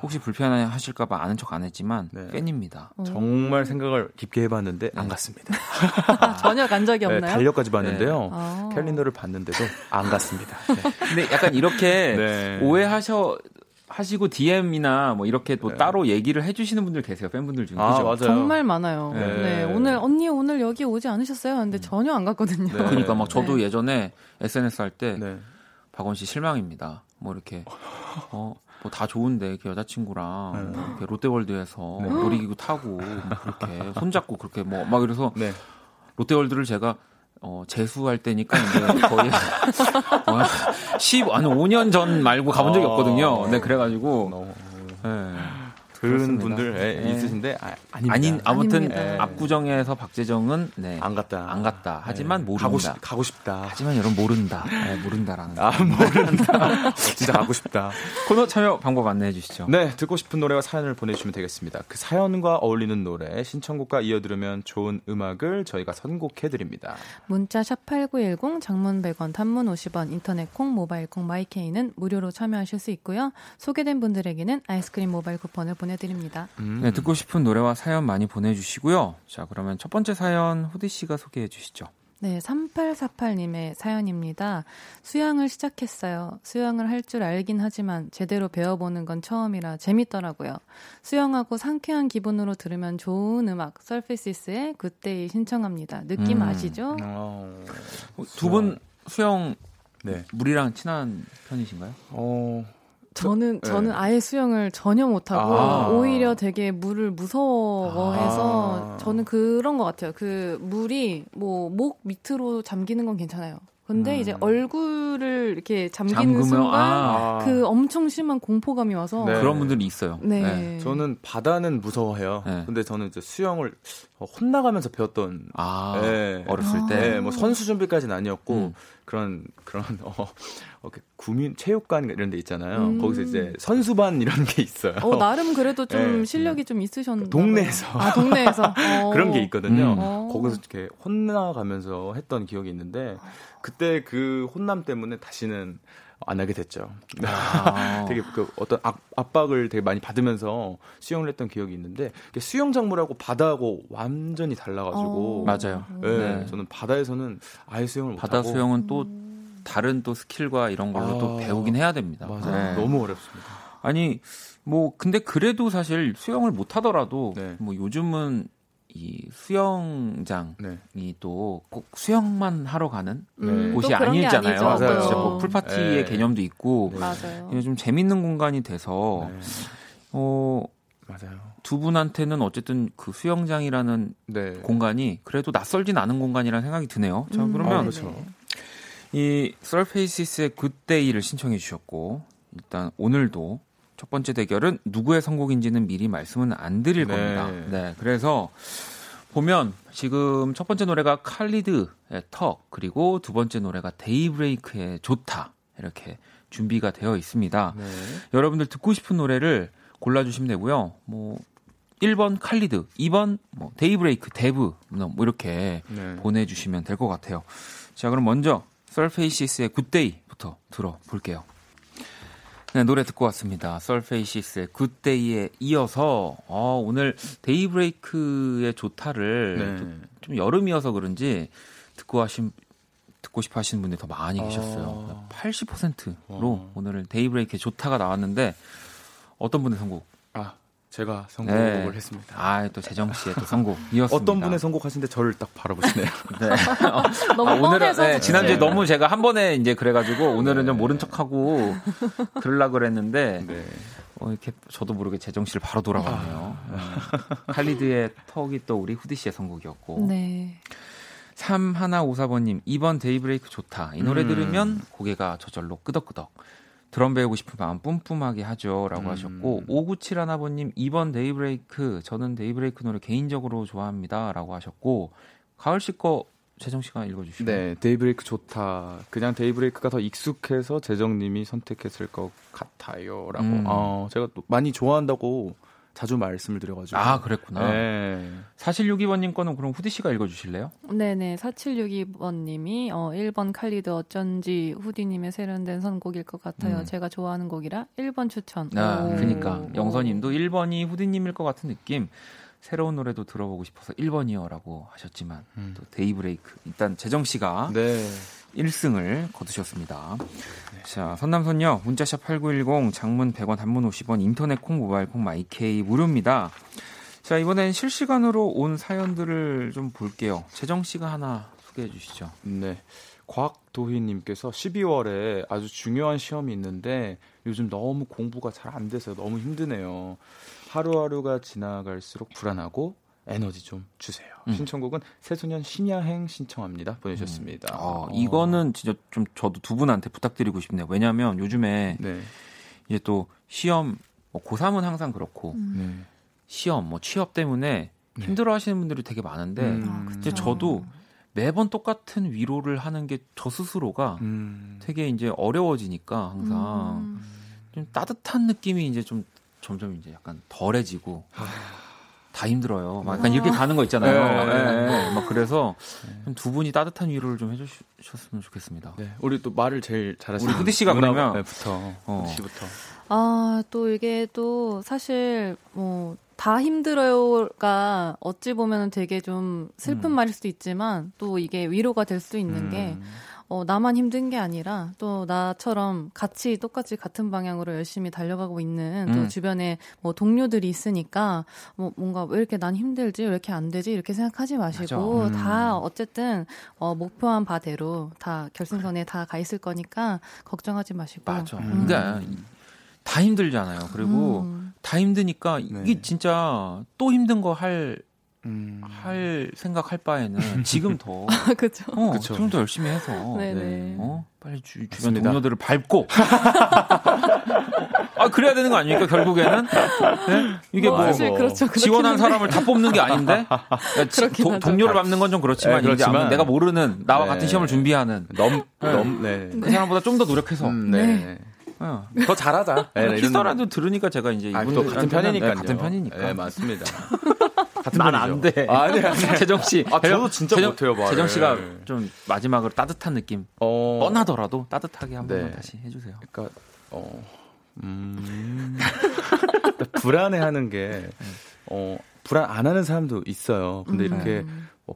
혹시 불편하실까봐 아는 척 안 했지만 네. 팬입니다. 정말 생각을 깊게 해봤는데 안 갔습니다. 전혀 간 적이 없나요? 네, 달력까지 봤는데요. 네. 캘린더를 봤는데도 안 갔습니다. 네. 근데 약간 이렇게 네. 오해하시고 DM이나 뭐 이렇게 또 네. 따로 얘기를 해주시는 분들 계세요. 팬분들 중에. 아, 맞아요. 정말 많아요. 네. 네. 오늘 언니 오늘 여기 오지 않으셨어요? 근데 전혀 안 갔거든요. 네. 그러니까 막 저도 네. 예전에 SNS 할 때 네. 박원 씨 실망입니다. 뭐 이렇게 뭐 다 좋은데 그 여자친구랑 이렇게 롯데월드에서 놀이기구 타고 그렇게 손잡고 그렇게 뭐 막 이래서 네. 롯데월드를 제가 재수할 때니까 이제 거의 5년 전 말고 가본 적이 없거든요. 네 그래가지고 네, 그런 분들 네. 있으신데 아닙니다. 아무튼 압구정에서 박재정은 네, 안 갔다. 하지만 네. 모른다. 가고 싶다. 하지만 여러분 모른다. 네, 모른다라는. 모른다. 진짜 가고 싶다. 코너 참여 방법 안내해 주시죠. 네, 듣고 싶은 노래와 사연을 보내주시면 되겠습니다. 그 사연과 어울리는 노래 신청곡과 이어 들으면 좋은 음악을 저희가 선곡해 드립니다. 문자 샵 8910 장문 100원, 단문 50원, 인터넷 콩, 모바일 콩, 마이케이는 무료로 참여하실 수 있고요. 소개된 분들에게는 아이스크림 모바일 쿠폰을 보내드립니다. 네, 듣고 싶은 노래와 사연 많이 보내주시고요. 자, 그러면 첫 번째 사연 후디 씨가 소개해 주시죠. 네, 3848님의 사연입니다. 수영을 시작했어요. 수영을 할 줄 알긴 하지만 제대로 배워보는 건 처음이라 재밌더라고요. 수영하고 상쾌한 기분으로 들으면 좋은 음악 서피시스의 굿데이 신청합니다. 느낌 아시죠? 두 분 수영 네. 물이랑 친한 편이신가요? 저는 아예 수영을 전혀 못하고 오히려 되게 물을 무서워해서 저는 그런 것 같아요. 그 물이 뭐 목 밑으로 잠기는 건 괜찮아요. 근데 이제 얼굴을 이렇게 잠기는 순간 그 엄청 심한 공포감이 와서 네. 그런 분들이 있어요. 네. 네. 저는 바다는 무서워해요. 네. 근데 저는 이제 수영을 혼나가면서 배웠던 네. 어렸을 때 네. 뭐 선수 준비까지는 아니었고 그런 구민 체육관 이런 데 있잖아요. 거기서 이제 선수반 이런 게 있어요. 나름 그래도 좀 네. 실력이 좀 있으셨는데 동네에서 그런 게 있거든요. 거기서 이렇게 혼나가면서 했던 기억이 있는데 그때 그 혼남 때문에 다시는 안 하게 됐죠. 되게 그 어떤 압박을 되게 많이 받으면서 수영을 했던 기억이 있는데 수영장물하고 바다하고 완전히 달라가지고 맞아요. 네, 네. 저는 바다에서는 아예 수영을 못하고 바다 수영은 또 다른 또 스킬과 이런 걸로 또 배우긴 해야 됩니다. 맞아요. 네. 너무 어렵습니다. 아니 뭐 근데 그래도 사실 수영을 못하더라도 네. 뭐 요즘은 이 수영장이 네. 또 꼭 수영만 하러 가는 곳이 아니잖아요. 맞아요. 진짜 뭐 풀파티의 네. 개념도 있고 맞아요. 좀 재밌는 공간이 돼서 네. 맞아요. 두 분한테는 어쨌든 그 수영장이라는 네. 공간이 그래도 낯설진 않은 공간이라는 생각이 드네요. 자, 그러면 그렇죠. 이 썰페이시스의 굿데이를 신청해 주셨고 일단 오늘도 첫 번째 대결은 누구의 선곡인지는 미리 말씀은 안 드릴 겁니다. 네, 그래서 보면 지금 첫 번째 노래가 칼리드의 턱 그리고 두 번째 노래가 데이브레이크의 좋다 이렇게 준비가 되어 있습니다. 네. 여러분들 듣고 싶은 노래를 골라주시면 되고요. 뭐 1번 칼리드, 2번 뭐 데이브레이크, 데브 뭐 이렇게 네. 보내주시면 될 것 같아요. 자, 그럼 먼저 썰페이시스의 굿데이부터 들어볼게요. 네, 노래 듣고 왔습니다. 썰페이시스의 굿데이에 이어서 오늘 데이브레이크의 좋다를 네. 좀 여름이어서 그런지 듣고 싶어 하시는 분들이 더 많이 계셨어요. 80%로 오늘은 데이브레이크의 좋다가 나왔는데 어떤 분의 선곡? 제가 선곡을 네. 했습니다. 또 재정 씨의 또 선곡이었습니다. 어떤 분의 선곡하신데 저를 딱 바라보시네요. 네. 너무 뻔해서 네, 지난주에 너무 제가 한 번에 이제 그래가지고 오늘은 좀 모른 척하고 그러려고 그랬는데 이렇게 저도 모르게 재정 씨를 바로 돌아가네요. 칼리드의 턱이 또 우리 후디 씨의 선곡이었고 네. 3154번님 2번 데이브레이크 좋다. 이 노래 들으면 고개가 저절로 끄덕끄덕. 드럼 배우고 싶은 마음 뿜뿜하게 하죠 라고 하셨고 5971번님 2번 데이브레이크 저는 데이브레이크 노래 개인적으로 좋아합니다 라고 하셨고 가을씨 거 재정씨가 읽어주시죠. 네, 데이브레이크 좋다. 그냥 데이브레이크가 더 익숙해서 재정님이 선택했을 것 같아요 라고 제가 또 많이 좋아한다고 자주 말씀을 드려가지고 그랬구나. 네. 4762번님 거는 그럼 후디씨가 읽어주실래요? 네네 4762번님이 1번 칼리드 어쩐지 후디님의 세련된 선곡일 것 같아요. 제가 좋아하는 곡이라 1번 추천. 그러니까 영서님도 1번이 후디님일 것 같은 느낌. 새로운 노래도 들어보고 싶어서 1번이요 라고 하셨지만 또 데이브레이크 일단 재정씨가 네. 1승을 거두셨습니다. 네. 자, 선남선녀 문자샵 8910 장문 100원 단문 50원 인터넷 콩 모바일 콩 마이케이 무료입니다. 자, 이번엔 실시간으로 온 사연들을 좀 볼게요. 재정 씨가 하나 소개해 주시죠. 네. 곽도희 님께서 12월에 아주 중요한 시험이 있는데 요즘 너무 공부가 잘 안 돼서 너무 힘드네요. 하루하루가 지나갈수록 불안하고 에너지 좀 주세요. 신청곡은 새소년 심야행 신청합니다. 보내주셨습니다. 이거는 진짜 좀 저도 두 분한테 부탁드리고 싶네요. 왜냐하면 요즘에 이제 또 시험, 고3은 항상 그렇고 시험, 취업 때문에 힘들어하시는 분들이 되게 많은데 이제 저도 매번 똑같은 위로를 하는 게 저 스스로가 되게 이제 어려워지니까 항상 좀 따뜻한 느낌이 이제 좀 점점 이제 약간 덜해지고. 다 힘들어요. 막 약간 이렇게 가는 거 있잖아요. 막 그래서 두 분이 따뜻한 위로를 좀 해주셨으면 좋겠습니다. 네, 우리 또 말을 제일 잘하시는 우리 후디 씨가 그러면 후디 씨부터. 또 이게 또 사실 뭐 다 힘들어요가 어찌 보면 되게 좀 슬픈 말일 수도 있지만 또 이게 위로가 될 수 있는 게 나만 힘든 게 아니라 또 나처럼 같이 똑같이 같은 방향으로 열심히 달려가고 있는 또 주변에 뭐 동료들이 있으니까 뭐 뭔가 왜 이렇게 난 힘들지 왜 이렇게 안 되지 이렇게 생각하지 마시고 다 어쨌든 목표한 바대로 다 결승선에 다 가 있을 거니까 걱정하지 마시고. 맞아. 그러니까 다 힘들잖아요. 그리고 다 힘드니까 이게 네. 진짜 또 힘든 거 할 생각할 바에는 지금 더 그렇죠. 지금 더 열심히 해서 네네. 빨리 주변 동료들을 밟고 아 그래야 되는 거 아닙니까 결국에는 네? 이게 뭐 그렇죠. 지원한 사람을 다 뽑는 게 아닌데 동료를 밟는 건 좀 그렇지만, 네, 그렇지만 이제 내가 모르는 나와 네. 같은 시험을 준비하는 그 사람보다 좀 더 노력해서 네. 더 잘하자. 히스토라도 들으니까 제가 이제 이분도 같은 편이니까요. 같은 편이니까. 네, 맞습니다. 난 안 돼. 아니. 재정 씨. 저도 진짜 못해요. 재정 씨가 좀 마지막으로 따뜻한 느낌. 떠나더라도 따뜻하게 한 번만 다시 해주세요. 그러니까 불안해하는 게 불안 안 하는 사람도 있어요. 근데 이렇게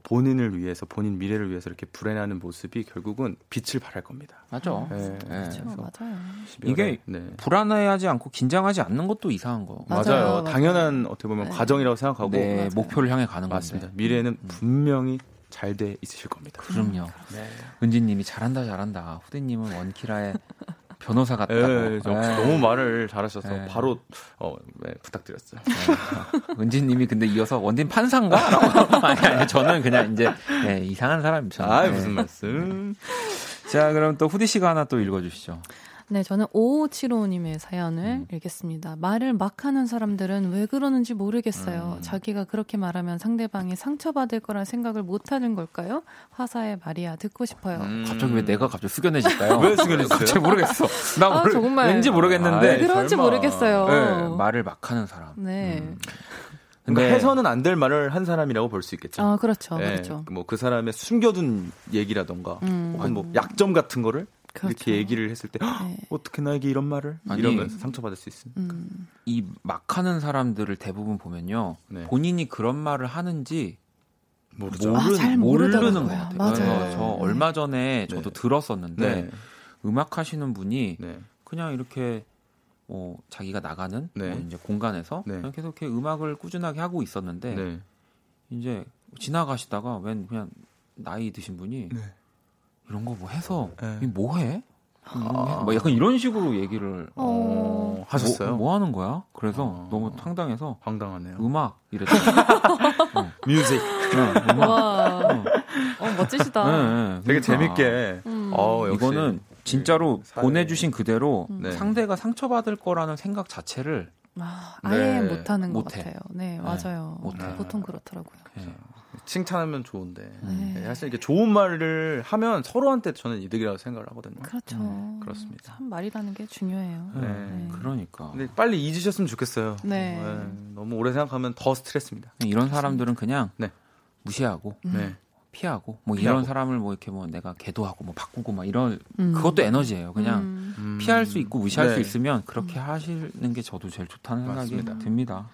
본인을 위해서 본인 미래를 위해서 이렇게 불안해하는 모습이 결국은 빛을 발할 겁니다. 맞죠. 그렇죠, 맞아요. 이게 불안해하지 않고 긴장하지 않는 것도 이상한 거. 맞아요. 당연한 어떻게 보면 과정이라고 생각하고 목표를 향해 가는 거 맞습니다. 미래에는 분명히 잘 돼 있으실 겁니다. 그럼요. 은지님이 잘한다. 후대님은 원키라의 변호사 같다고. 너무 말을 잘하셔서 바로 부탁드렸어요. 은지님이 근데 이어서 원디 판사인가? 아니, 저는 그냥 이제 이상한 사람이죠. 무슨 말씀? 자, 그럼 또 후디 씨가 하나 또 읽어주시죠. 네, 저는 5575님의 사연을 읽겠습니다. 말을 막 하는 사람들은 왜 그러는지 모르겠어요. 자기가 그렇게 말하면 상대방이 상처받을 거란 생각을 못하는 걸까요? 화사의 말이야 듣고 싶어요. 갑자기 왜 내가 갑자기 숙연해질까요? 왜 숙연해졌어요? 갑자기 모르겠어. 왠지 모르겠는데 왜 그런지 모르겠어요. 네, 말을 막 하는 사람. 네. 그러니까 해서는 안 될 말을 한 사람이라고 볼 수 있겠죠. 아, 그렇죠. 네, 그렇죠. 뭐 그 사람의 숨겨둔 얘기라던가 혹은 뭐 약점 같은 거를 그렇죠. 이렇게 얘기를 했을 때 어떻게 나에게 이런 말을 이러면서 상처받을 수 있습니까? 이 막하는 사람들을 대부분 보면요, 본인이 그런 말을 하는지 모르죠. 모르는 것 같아요. 맞아요. 저 얼마 전에 저도 들었었는데 음악 하시는 분이 그냥 이렇게 자기가 나가는 뭐 이제 공간에서 계속 이렇게 음악을 꾸준하게 하고 있었는데 이제 지나가시다가 그냥 나이 드신 분이 이런 거 뭐 해서 뭐해? 뭐 약간 이런 식으로 얘기를 하셨어요. 뭐 하는 거야? 그래서 너무 황당해서 황당하네요. 음악 이랬죠. 뮤직. 멋지시다. 되게 재밌게. 이거는 진짜로 보내주신 그대로 상대가 상처받을 거라는 생각 자체를 아예 못하는 것 같아요. 네, 맞아요. 보통 그렇더라고요. 칭찬하면 좋은데 사실 이렇게 좋은 말을 하면 서로한테 저는 이득이라고 생각을 하거든요. 그렇죠. 그렇습니다. 참 말이라는 게 중요해요. 그러니까. 근데 빨리 잊으셨으면 좋겠어요. 너무 오래 생각하면 더 스트레스입니다. 이런 사람들은 그냥 무시하고 피하고 이런 사람을 이렇게 내가 계도하고 바꾸고 이런 그것도 에너지예요. 그냥 피할 수 있고 무시할 수 있으면 그렇게 하시는 게 저도 제일 좋다는 맞습니다. 생각이 듭니다.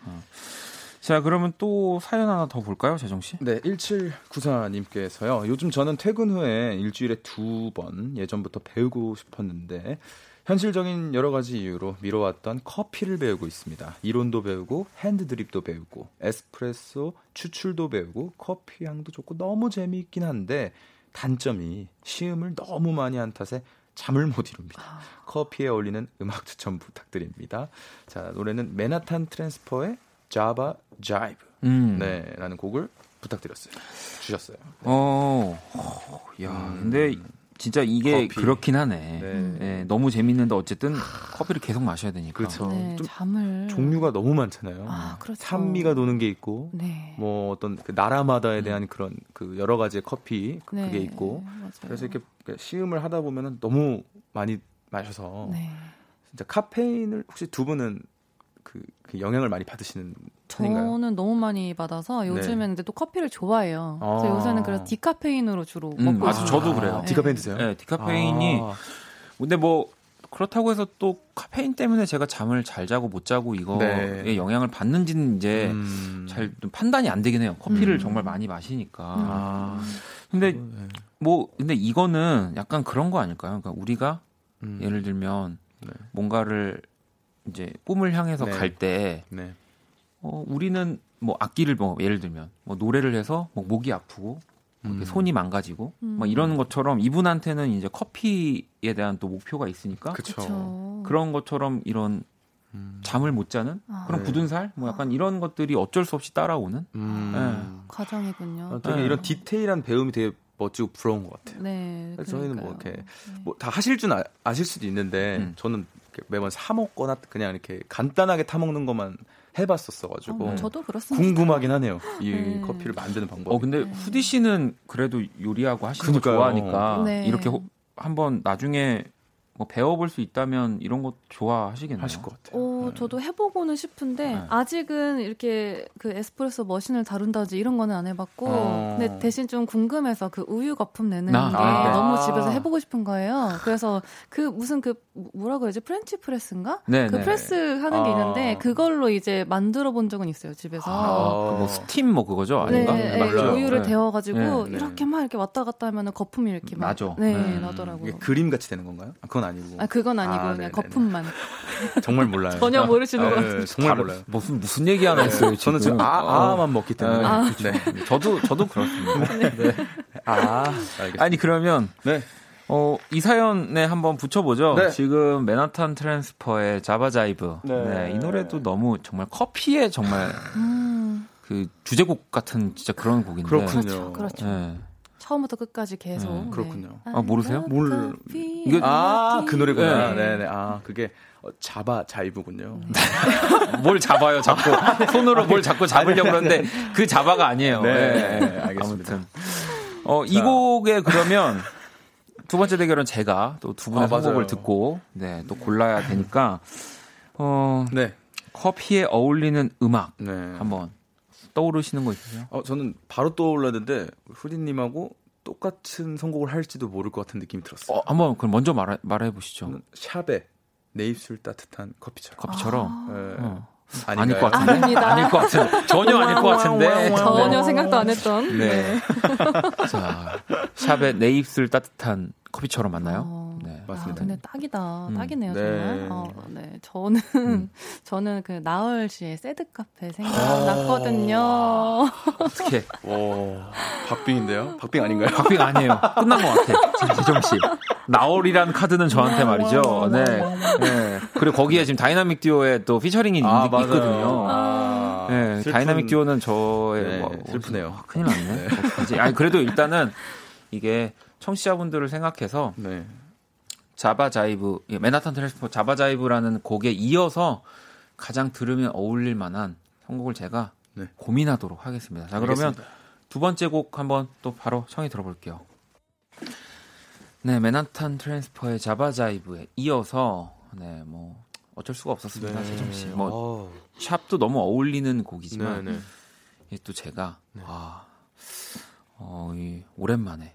자, 그러면 또 사연 하나 더 볼까요, 재정 씨? 네, 1794님께서요. 요즘 저는 퇴근 후에 일주일에 2번 예전부터 배우고 싶었는데 현실적인 여러 가지 이유로 미뤄왔던 커피를 배우고 있습니다. 이론도 배우고 핸드드립도 배우고 에스프레소 추출도 배우고 커피 향도 좋고 너무 재미있긴 한데 단점이 시음을 너무 많이 한 탓에 잠을 못 이룹니다. 커피에 어울리는 음악 추천 부탁드립니다. 자, 노래는 맨하탄 트랜스퍼의 자바 자이브 라는 곡을 부탁드렸어요. 주셨어요. 야, 근데 진짜 이게 커피. 그렇긴 하네. 네, 너무 재밌는데 어쨌든 커피를 계속 마셔야 되니까. 그렇죠. 좀 잠을 종류가 너무 많잖아요. 그렇죠. 산미가 도는 게 있고, 뭐 어떤 그 나라마다에 대한 그런 그 여러 가지의 커피 그게 있고. 맞아요. 그래서 이렇게 시음을 하다 보면은 너무 많이 마셔서 진짜 카페인을 혹시 두 분은 그 영향을 많이 받으시는 편인가요? 저는 너무 많이 받아서 요즘에는 근데 또 커피를 좋아해요. 그래서 요새는 그래서 디카페인으로 주로 먹고 있어요. 저도 그래요. 디카페인 드세요? 네, 디카페인이. 근데 뭐 그렇다고 해서 또 카페인 때문에 제가 잠을 잘 자고 못 자고 이거에 영향을 받는지는 이제 잘 판단이 안 되긴 해요. 커피를 정말 많이 마시니까. 근데 네. 뭐 근데 이거는 약간 그런 거 아닐까요? 그러니까 우리가 예를 들면 네. 뭔가를 이제 꿈을 향해서 네. 갈 때 네. 우리는 뭐 악기를 뭐 예를 들면 뭐 노래를 해서 뭐 목이 아프고 뭐 손이 망가지고 막 이런 것처럼 이분한테는 이제 커피에 대한 또 목표가 있으니까 그쵸. 그런 것처럼 이런 잠을 못 자는 그런 네. 굳은 살, 뭐 약간 이런 것들이 어쩔 수 없이 따라오는 네. 과정이군요. 되게 네. 이런 디테일한 배움이 되게 멋지고 부러운 것 같아요. 네, 저희는 뭐 이렇게 네. 뭐 다 하실 줄 아실 수도 있는데 저는 매번 사 먹거나 그냥 이렇게 간단하게 타 먹는 것만 해봤었어가지고 저도 그렇습니다. 궁금하긴 하네요. 이 커피를 만드는 방법. 근데 네. 후디 씨는 그래도 요리하고 하시는 거 좋아하니까 네. 이렇게 한번 나중에 뭐 배워볼 수 있다면 이런 거 좋아하시겠네요. 하실 것 같아요. 네. 저도 해보고는 싶은데 네. 아직은 이렇게 그 에스프레소 머신을 다룬다든지 이런 거는 안 해봤고 근데 대신 좀 궁금해서 그 우유 거품 내는 게 너무 집에서 해보고 싶은 거예요. 그래서 그 무슨 그 뭐라고 해야지 프렌치 프레스인가? 네, 그 네. 프레스 하는 게 있는데 그걸로 이제 만들어 본 적은 있어요 집에서. 뭐 스팀 뭐 그거죠? 아닌가? 네, 네, 맞아요. 우유를 네. 데워가지고 네. 이렇게 막 이렇게 왔다 갔다 하면은 거품이 이렇게 막 네, 나더라고요. 그림 같이 되는 건가요? 그건 아니고. 그건 아니고 그냥 네네네. 거품만. 정말 몰라요. 전혀 모르시는 거 같아요. 정말 몰라요. 무슨 얘기하나 했어요. 저는 지금 아만 먹기 때문에. 네. 저도 그렇습니다. 네. 알겠습니다. 아니 그러면 네. 이 사연에 한번 붙여보죠. 네. 지금 맨하탄 트랜스퍼의 자바자이브. 네. 네. 이 노래도 너무 정말 커피에 정말 그 주제곡 같은 진짜 그런 곡인데. 그렇군요. 그렇죠. 네. 처음부터 끝까지 계속. 그렇군요. 네. 모르세요? 이게 그 노래구나. 네. 네네. 그게 자바 자이브군요. 뭘 잡아요? 자꾸 손으로 뭘 자꾸 잡으려고 그러는데 그 자바가 아니에요. 네. 네. 알겠습니다. 아무튼 이 곡에 그러면 두 번째 대결은 제가 또 두 분의 선곡을 듣고 네, 또 골라야 되니까 네. 커피에 어울리는 음악 네. 한번 떠오르시는 거 있으세요? 저는 바로 떠올랐는데 후디님하고 똑같은 선곡을 할지도 모를 것 같은 느낌이 들었어요. 한번 그럼 먼저 말해 보시죠. 샵에 내 입술 따뜻한 커피처럼. 네. 아닐 것 같은데. 아닙니다. 아닐 것 같은. 전혀 아닐 것 같은데. 전혀 생각도 안 했던. 네. 자, 샵에 내 입술 따뜻한 커피처럼 맞나요? 네, 맞습니다. 근데 딱이다. 딱이네요, 정말. 네. 네. 저는 그 나얼 씨의 새드 카페 생각났거든요. 어떻게? 박빙인데요? 박빙 아닌가요? 박빙 아니에요. 끝난 것 같아. 재정 씨. 나얼이란 카드는 저한테 말이죠. 네. 네. 그리고 거기에 지금 다이나믹 듀오의 또 피처링이 있거든요. 네. 다이나믹 듀오는 저의 네. 슬프네요. 큰일 났네. 네. 아니 그래도 일단은 이게 청취자분들을 생각해서 네. 자바자이브, 맨하탄 트랜스포 자바자이브라는 곡에 이어서 가장 들으면 어울릴 만한 선곡을 제가 네. 고민하도록 하겠습니다. 자, 그러면 알겠습니다. 두 번째 곡 한번 또 바로 청해 들어볼게요. 네, 맨하탄 트랜스포의 자바자이브에 이어서 네, 뭐 어쩔 수가 없었습니다. 재정 씨. 뭐 샵도 너무 어울리는 곡이지만 네, 네. 이게 또 제가 네. 오랜만에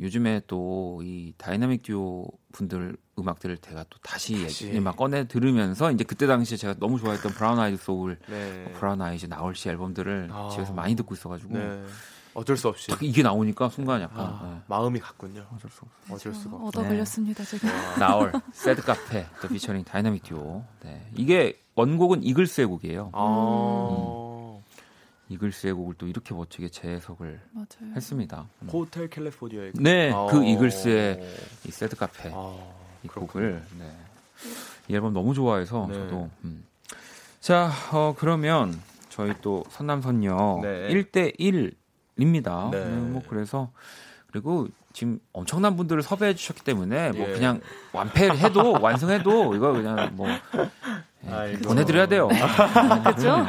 요즘에 또 이 다이나믹 듀오 분들 음악들을 제가 또 다시 막 꺼내 들으면서 이제 그때 당시에 제가 너무 좋아했던 브라운 아이즈 소울, 네. 브라운 아이즈 나얼 씨 앨범들을 집에서 많이 듣고 있어가지고 네. 어쩔 수 없이 딱 이게 나오니까 순간 약간 네. 마음이 갔군요. 어쩔 수가 얻어 걸렸습니다 제가. 네. 나얼 새드 카페 또 피처링 다이나믹 듀오. 네. 이게 원곡은 이글스의 곡이에요. 이글스의 곡을 또 이렇게 멋지게 재해석을 맞아요. 했습니다. 호텔 캘리포니아의 곡. 네, 그 이글스의 이 새드 카페 이 곡을 네. 이 앨범 너무 좋아해서 네. 저도. 자, 그러면 저희 또 선남선녀 네. 1대1입니다. 네. 뭐 그래서 그리고 지금 엄청난 분들을 섭외해 주셨기 때문에 뭐 그냥 완패를 해도 완승해도 이거 그냥 뭐 보내드려야 돼요. 그렇죠?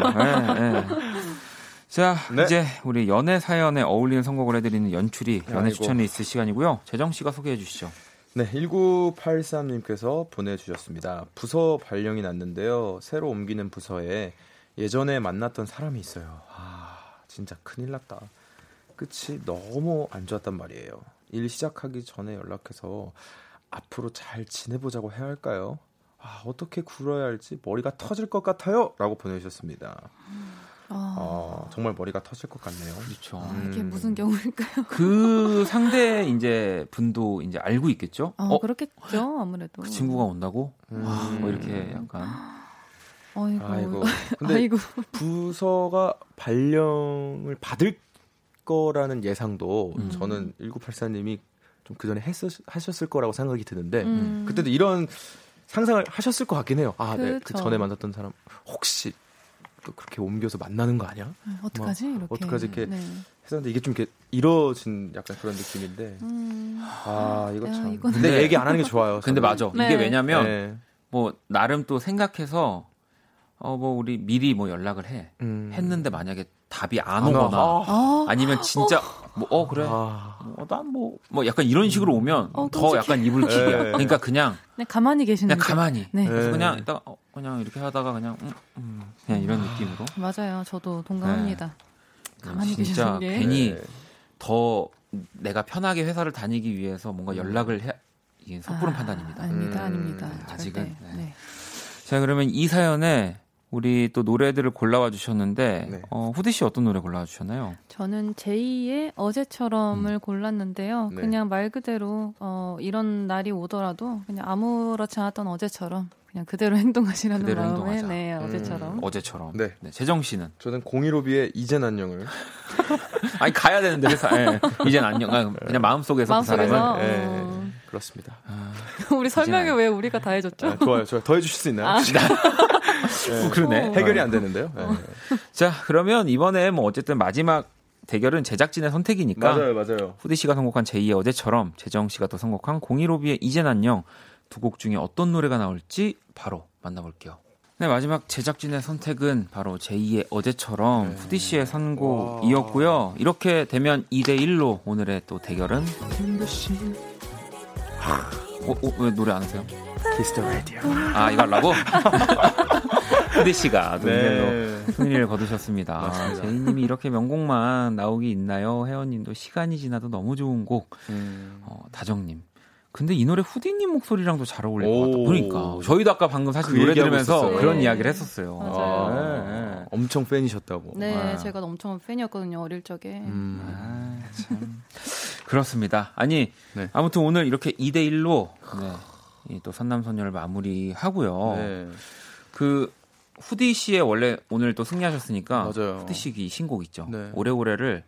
자, 네. 이제 우리 연애 사연에 어울리는 선곡을 해드리는 연출이 연애 추천이 있을 시간이고요. 재정 씨가 소개해 주시죠. 네, 1983님께서 보내주셨습니다. 부서 발령이 났는데요. 새로 옮기는 부서에 예전에 만났던 사람이 있어요. 진짜 큰일 났다. 끝이 너무 안 좋았단 말이에요. 일 시작하기 전에 연락해서 앞으로 잘 지내보자고 해야 할까요? 어떻게 굴어야 할지 머리가 터질 것 같아요. 라고 보내주셨습니다. 정말 머리가 터질 것 같네요. 그렇죠. 이게 무슨 경우일까요? 그 상대 이제 분도 이제 알고 있겠죠? 그렇겠죠. 아무래도 그 친구가 온다고 와, 뭐 이렇게 약간 아이고. 근데 아이고. 부서가 발령을 받을 거라는 예상도 저는 1984님이 좀 그전에 하셨을 거라고 생각이 드는데 그때도 이런 상상을 하셨을 것 같긴 해요. 아, 그렇죠. 네, 그 전에 만났던 사람 혹시 또 그렇게 옮겨서 만나는 거 아니야? 어떡하지? 이렇게. 어떡하지? 이렇게 네. 했었는데 이게 좀 이렇게 이뤄진 약간 그런 느낌인데. 아, 이거 참. 이거는... 근데 얘기 안 하는 게 좋아요. 근데 맞아. 네. 이게 왜냐면 뭐 나름 또 생각해서 뭐 우리 미리 뭐 연락을 해. 했는데 만약에 답이 안 오거나 아니면 진짜 뭐 그래. 난 뭐 약간 이런 식으로 오면 더 약간 입을 치고. 그러니까 그냥 가만히 계시는 그냥 가만히. 네. 그래서 그냥 이따가 그냥 이렇게 하다가 그냥 이런 느낌으로. 맞아요. 저도 동감합니다. 네. 가만히 계시는 게 진짜 괜히 더 내가 편하게 회사를 다니기 위해서 뭔가 연락을 해. 이게 섣부른 판단입니다. 아닙니다. 아직은. 네. 네. 자, 그러면 이 사연에 우리 또 노래들을 골라와 주셨는데 네. 후디 씨 어떤 노래 골라와 주셨나요? 저는 제2의 어제처럼을 골랐는데요. 네. 그냥 말 그대로 이런 날이 오더라도 그냥 아무렇지 않았던 어제처럼 그냥 그대로 행동하시라는 마음에 네, 어제처럼. 어제처럼. 네. 네. 재정 씨는? 저는 015B의 이젠 안녕을. 아니 가야 되는데 회사. 네. 이젠 안녕. 그냥 마음속에서. 그 사람은. 네. 그렇습니다. 우리 설명에 왜 우리가 다 해줬죠? 네, 좋아요. 더 해주실 수 있나요? 네. 그러네. 해결이 안 되는데요. 네. 자, 그러면 이번에 뭐 어쨌든 마지막 대결은 제작진의 선택이니까. 맞아요. 후디 씨가 선곡한 제2의 어제처럼, 재정 씨가 또 선곡한 015B의 이젠 안녕. 두 곡 중에 어떤 노래가 나올지 바로 만나볼게요. 네, 마지막 제작진의 선택은 바로 제2의 어제처럼 후디 씨의 선곡이었고요. 와. 이렇게 되면 2대1로 오늘의 또 대결은. 왜 노래 안 하세요? Kiss the radio. 아, 이거 하려고? 후디 씨가 동생으로 승리를 거두셨습니다. 제이님이 이렇게 명곡만 나오기 있나요? 혜원님도 시간이 지나도 너무 좋은 곡. 다정님. 근데 이 노래 후디님 목소리랑도 잘 어울릴 것 같다. 그러니까 저희도 아까 방금 사실 그 노래 들으면서 그런 이야기를 했었어요. 네. 엄청 팬이셨다고. 네, 제가 엄청 팬이었거든요. 어릴 적에. 참. 그렇습니다. 아니 아무튼 오늘 이렇게 2대1로 또 선남선녀를 마무리하고요. 네. 그 후디 씨의 원래 오늘 또 승리하셨으니까 맞아요. 후디 씨기 신곡 있죠. 네. 오래오래를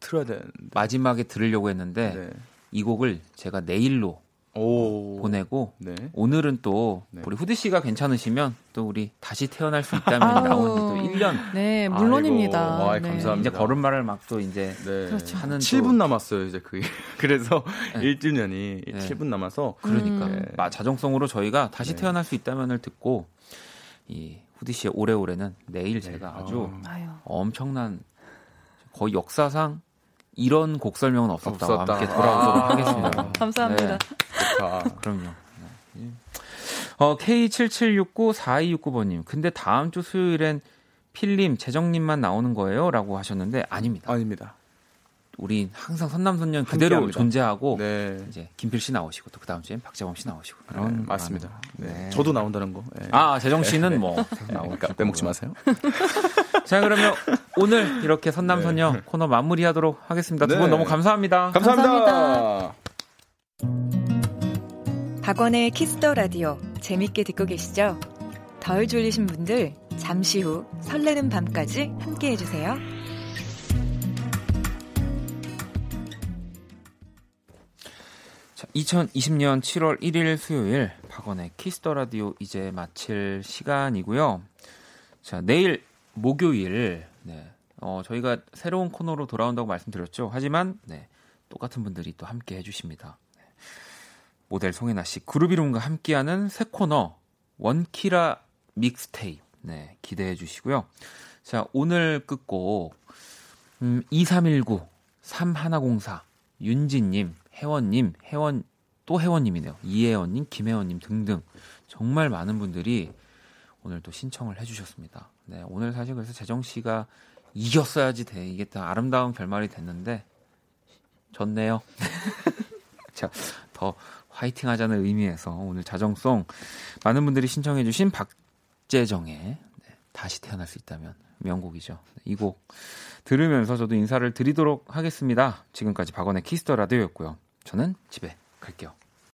틀어야 되는데. 마지막에 들으려고 했는데 이 곡을 제가 내일로 보내고 오늘은 또 우리 후디 씨가 괜찮으시면 또 우리 다시 태어날 수 있다면 나오는 또 1년. 네, 물론입니다. 아이고, 감사합니다. 이제 걸음마를 막 또 이제 하는 7분 남았어요, 이제 그게. 그래서 1주년이 7분 남아서 그러니까 자정성으로 저희가 다시 태어날 수 있다면을 듣고 이 후디 씨의 오래오래는 내일 제가 아주 엄청난 거의 역사상 이런 곡 설명은 없었다와 함께 돌아오도록 하겠습니다. 감사합니다. 네. 그럼요. 네. K77694269번님. 근데 다음 주 수요일엔 필님, 재정님만 나오는 거예요? 라고 하셨는데 아닙니다. 우린 항상 선남선녀 그대로 함께합니다. 존재하고 이제 김필 씨 나오시고 또 그 다음 주엔 박재범 씨 나오시고 그런 맞습니다. 네. 저도 나온다는 거. 네. 아, 재정 씨는 나오니까 빼먹지 마세요. 자, 그러면 오늘 이렇게 선남선녀 코너 마무리하도록 하겠습니다. 두 분 너무 감사합니다. 감사합니다. 박원의 키스더 라디오 재밌게 듣고 계시죠? 덜 졸리신 분들 잠시 후 설레는 밤까지 함께해 주세요. 자, 2020년 7월 1일 수요일 박원의 키스더 라디오 이제 마칠 시간이고요. 자, 내일 목요일 저희가 새로운 코너로 돌아온다고 말씀드렸죠. 하지만 똑같은 분들이 또 함께 해주십니다. 모델 송혜나 씨, 그룹 이름과 함께하는 새 코너 원키라 믹스테이프 기대해 주시고요. 자, 오늘 끝곡 2319 3104 윤진님, 혜원님, 또 혜원님이네요. 이혜원님, 김혜원님 등등 정말 많은 분들이 오늘 또 신청을 해주셨습니다. 네, 오늘 사실 그래서 재정 씨가 이겼어야지 이게 더 아름다운 결말이 됐는데 졌네요. 자, 더 화이팅하자는 의미에서 오늘 자정송 많은 분들이 신청해주신 박재정의 다시 태어날 수 있다면 명곡이죠. 이 곡 들으면서 저도 인사를 드리도록 하겠습니다. 지금까지 박원의 키스더라디오였고요. 저는 집에 갈게요.